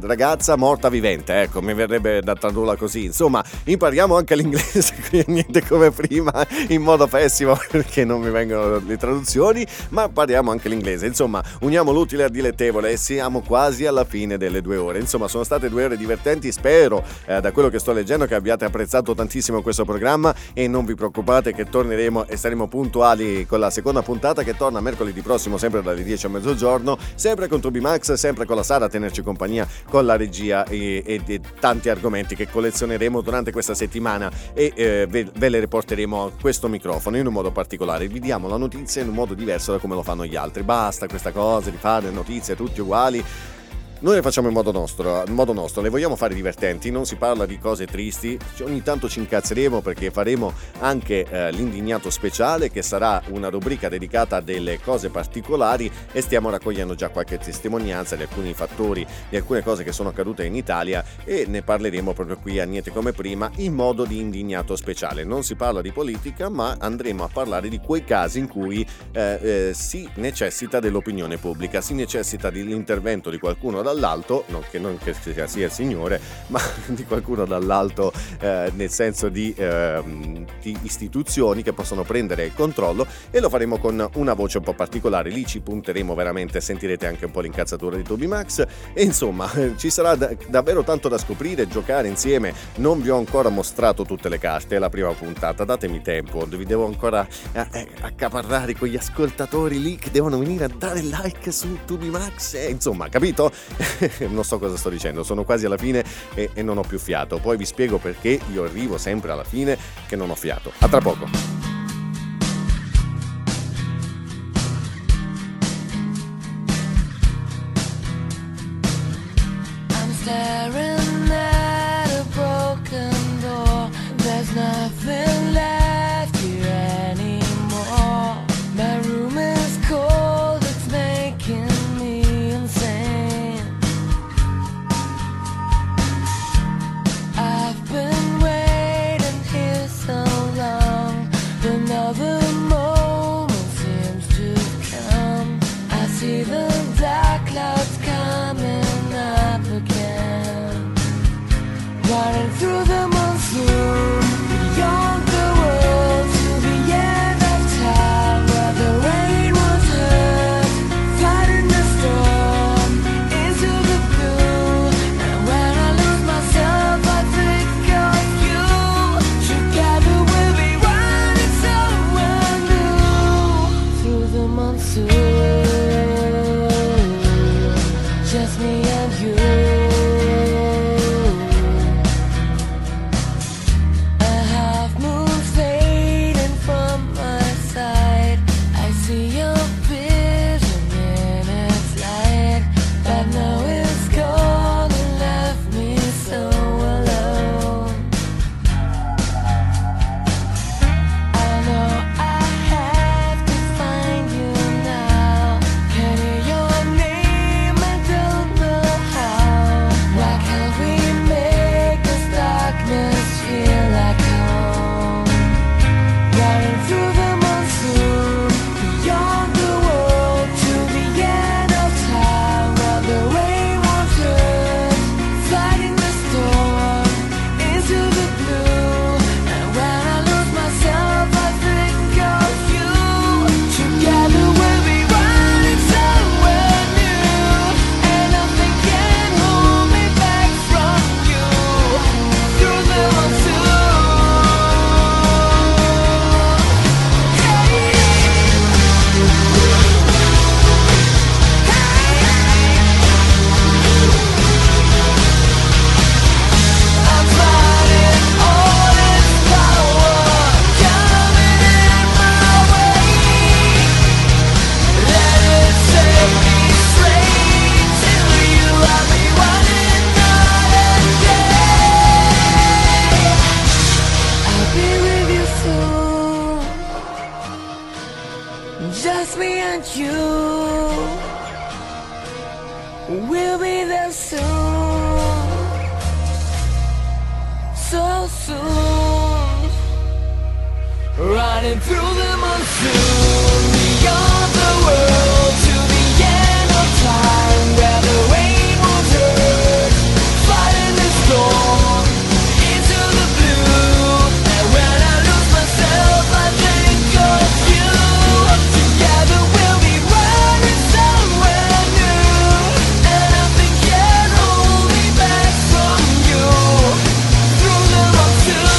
ragazza morta vivente, ecco, mi verrebbe da tradurla così. Insomma, impariamo anche l'inglese qui, niente come prima, in modo pessimo perché non mi vengono le traduzioni, ma impariamo anche l'inglese. Insomma, uniamo l'utile al dilettevole e siamo quasi alla fine delle 2 ore. Insomma, sono state 2 ore divertenti. Spero, da quello che sto leggendo, che abbiate apprezzato tantissimo questo programma, e non vi preoccupate che torneremo e saremo puntuali con la seconda puntata, che torna mercoledì prossimo, sempre dalle 10 a mezzogiorno, sempre con ToBe_Max, sempre con la Sara a tenerci compagnia, con la regia, e tanti argomenti che collezioneremo durante questa settimana, e ve le riporteremo a questo microfono in un modo particolare. Vi diamo la notizia in un modo diverso da come lo fanno gli altri. Basta questa cosa di fare notizie tutti uguali. Noi le facciamo in modo nostro, le vogliamo fare divertenti, non si parla di cose tristi, ogni tanto ci incazzeremo perché faremo anche l'indignato speciale, che sarà una rubrica dedicata a delle cose particolari, e stiamo raccogliendo già qualche testimonianza di alcuni fattori, di alcune cose che sono accadute in Italia, e ne parleremo proprio qui a Niente Come Prima in modo di indignato speciale. Non si parla di politica, ma andremo a parlare di quei casi in cui si necessita dell'opinione pubblica, si necessita dell'intervento di qualcuno dall'alto, non che sia il Signore, ma di qualcuno dall'alto, nel senso di istituzioni che possono prendere il controllo, e lo faremo con una voce un po' particolare. Lì ci punteremo veramente, sentirete anche un po' l'incazzatura di ToBe_Max, e insomma ci sarà davvero tanto da scoprire, giocare insieme. Non vi ho ancora mostrato tutte le carte, è la prima puntata, datemi tempo, vi devo ancora accaparrare con gli ascoltatori lì che devono venire a dare like su ToBe_Max, insomma, capito? Non so cosa sto dicendo, sono quasi alla fine e non ho più fiato. Poi vi spiego perché io arrivo sempre alla fine che non ho fiato. A tra poco. I'm staring at a broken door. There's nothing left here anymore. My room is cold, it's making me insane. Running through the monsoon, beyond the world, to the end of time, where the rain was heard, fighting the storm, into the blue. And when I lose myself, I think of you. Together we'll be running somewhere new, through the monsoon, just me and you. Soon, right. Shining through the monsoon, we are the world to the end of time, where the rain will turn, fighting the storm, into the blue, and when I lose myself, I think of you, together we'll be riding somewhere new, and nothing can hold me back from you, through the monsoon.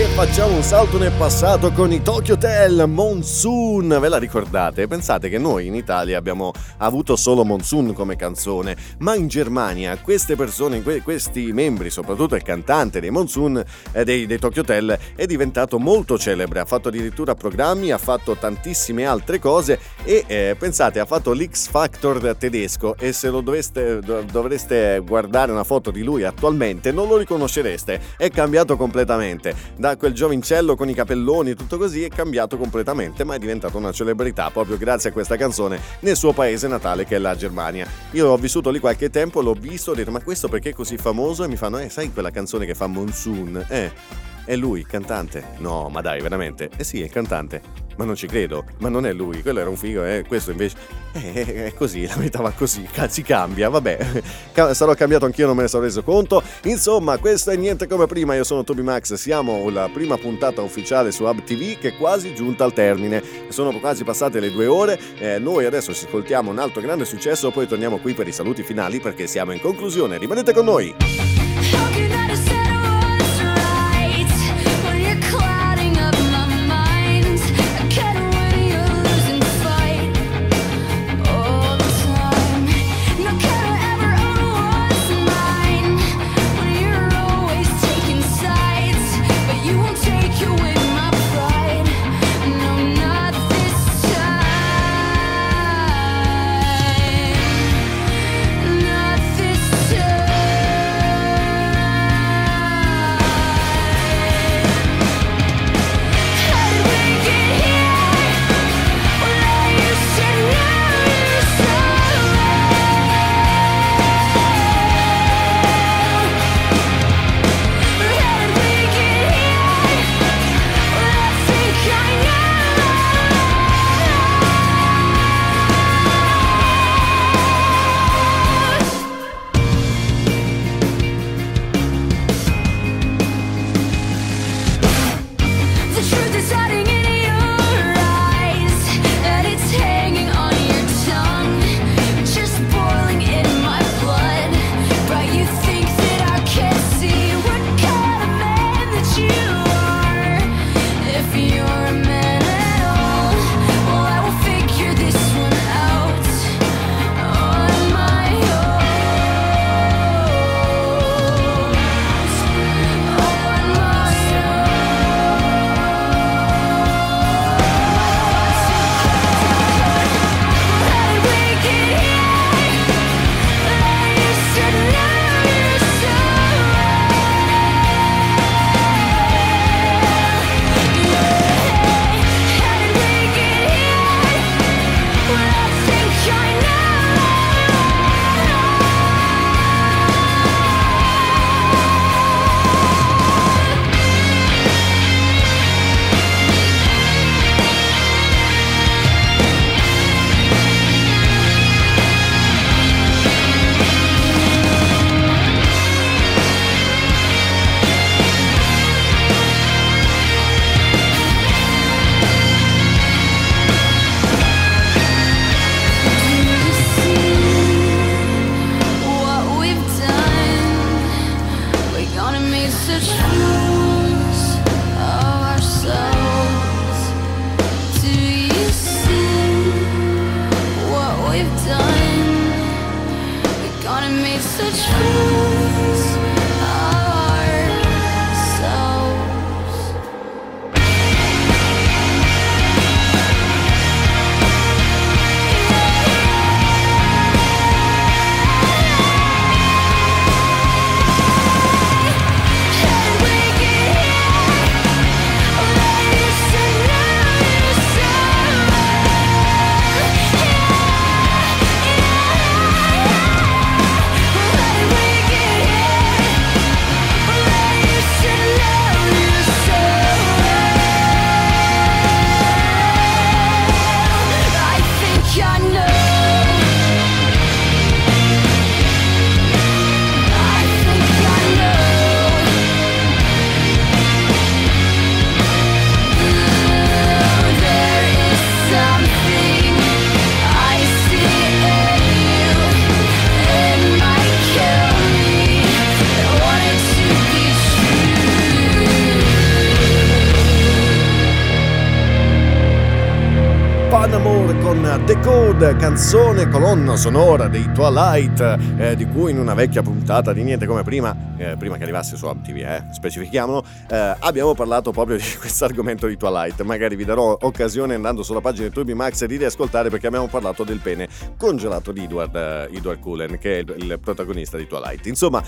E facciamo un salto nel passato con i Tokyo Hotel, Monsoon, ve la ricordate? Pensate che noi in Italia abbiamo avuto solo Monsoon come canzone, ma in Germania queste persone, questi membri, soprattutto il cantante dei Monsoon, dei Tokyo Hotel, è diventato molto celebre, ha fatto addirittura programmi, ha fatto tantissime altre cose e pensate, ha fatto l'X Factor tedesco e se lo dovreste guardare una foto di lui attualmente non lo riconoscereste, è cambiato completamente. Da quel giovincello con i capelloni e tutto così è cambiato completamente, ma è diventato una celebrità proprio grazie a questa canzone nel suo paese natale che è la Germania. Io ho vissuto lì qualche tempo, l'ho visto, ho detto ma questo perché è così famoso? E mi fanno sai quella canzone che fa Monsoon? È lui, il cantante? No, ma dai, veramente? Sì, è il cantante. Ma non ci credo, ma non è lui, quello era un figo, questo invece... È così, la metà va così, si cambia, vabbè, sarò cambiato anch'io, non me ne sono reso conto. Insomma, questo è Niente Come Prima, io sono ToBe_Max, siamo la prima puntata ufficiale su Hub TV che è quasi giunta al termine. Sono quasi passate le 2 ore, noi adesso ci ascoltiamo un altro grande successo, poi torniamo qui per i saluti finali perché siamo in conclusione, rimanete con noi! con The Code, canzone colonna sonora dei Twilight, di cui in una vecchia puntata di Niente Come Prima, prima che arrivasse su Hub TV, specifichiamolo, abbiamo parlato proprio di questo argomento di Twilight. Magari vi darò occasione, andando sulla pagina di ToBe_Max, di riascoltare, perché abbiamo parlato del pene congelato di Edward Cullen, che è il protagonista di Twilight. Insomma,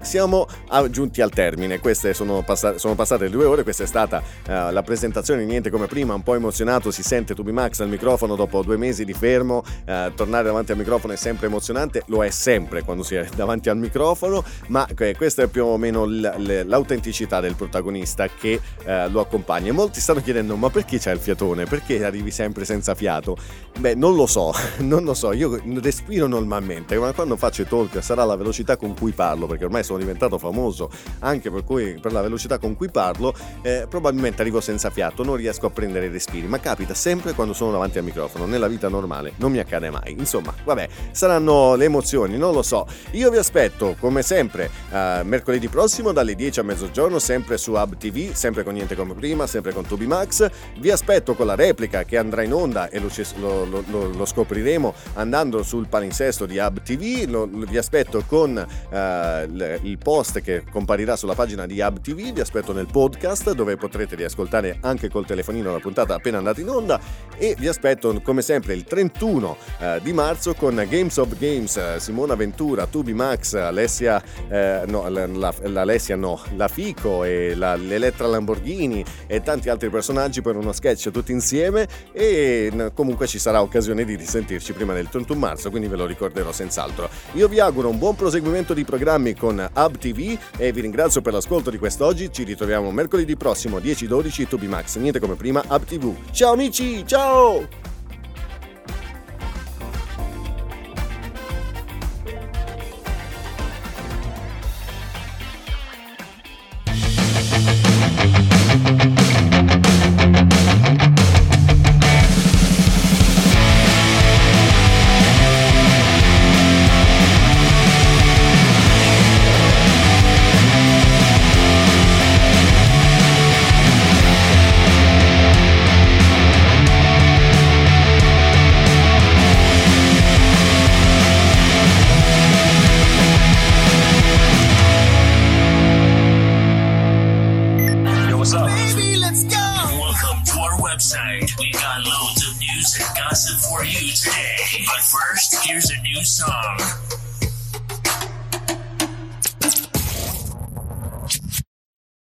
siamo giunti al termine. Queste sono passate 2 ore. Questa è stata la presentazione di Niente Come Prima. Un po' emozionato si sente ToBe_Max al microfono dopo 2 mesi di fermo. Tornare davanti al microfono è sempre emozionante, lo è sempre quando si è davanti al microfono, ma questa è più o meno l'autenticità del protagonista che lo accompagna. Molti stanno chiedendo: ma perché c'è il fiatone? Perché arrivi sempre senza fiato? Beh, non lo so, io respiro normalmente, ma quando faccio i talk sarà la velocità con cui parlo, perché ormai sono diventato famoso anche per la velocità con cui parlo, probabilmente arrivo senza fiato, non riesco a prendere i respiri, ma capita sempre quando sono davanti al microfono. Nella vita normale non mi accade mai. Insomma, vabbè, saranno le emozioni, non lo so. Io vi aspetto come sempre mercoledì prossimo dalle 10 a mezzogiorno, sempre su Hub TV, sempre con Niente Come Prima, sempre con ToBe_Max. Vi aspetto con la replica che andrà in onda e lo scopriremo andando sul palinsesto di Hub TV. Vi aspetto con il post che comparirà sulla pagina di Hub TV. Vi aspetto nel podcast, dove potrete riascoltare anche col telefonino la puntata appena andata in onda. E vi aspetto come sempre il 31 di marzo con Games of Games, Simona Ventura, ToBe_Max, la Fico e l'Elettra Lamborghini e tanti altri personaggi, per uno sketch tutti insieme. E comunque ci sarà occasione di risentirci prima del 31 marzo, quindi ve lo ricorderò senz'altro. Io vi auguro un buon proseguimento di programmi con Hub TV e vi ringrazio per l'ascolto di quest'oggi. Ci ritroviamo mercoledì prossimo 10-12, ToBe_Max, Niente Come Prima, Hub TV. Ciao amici, ciao! Song.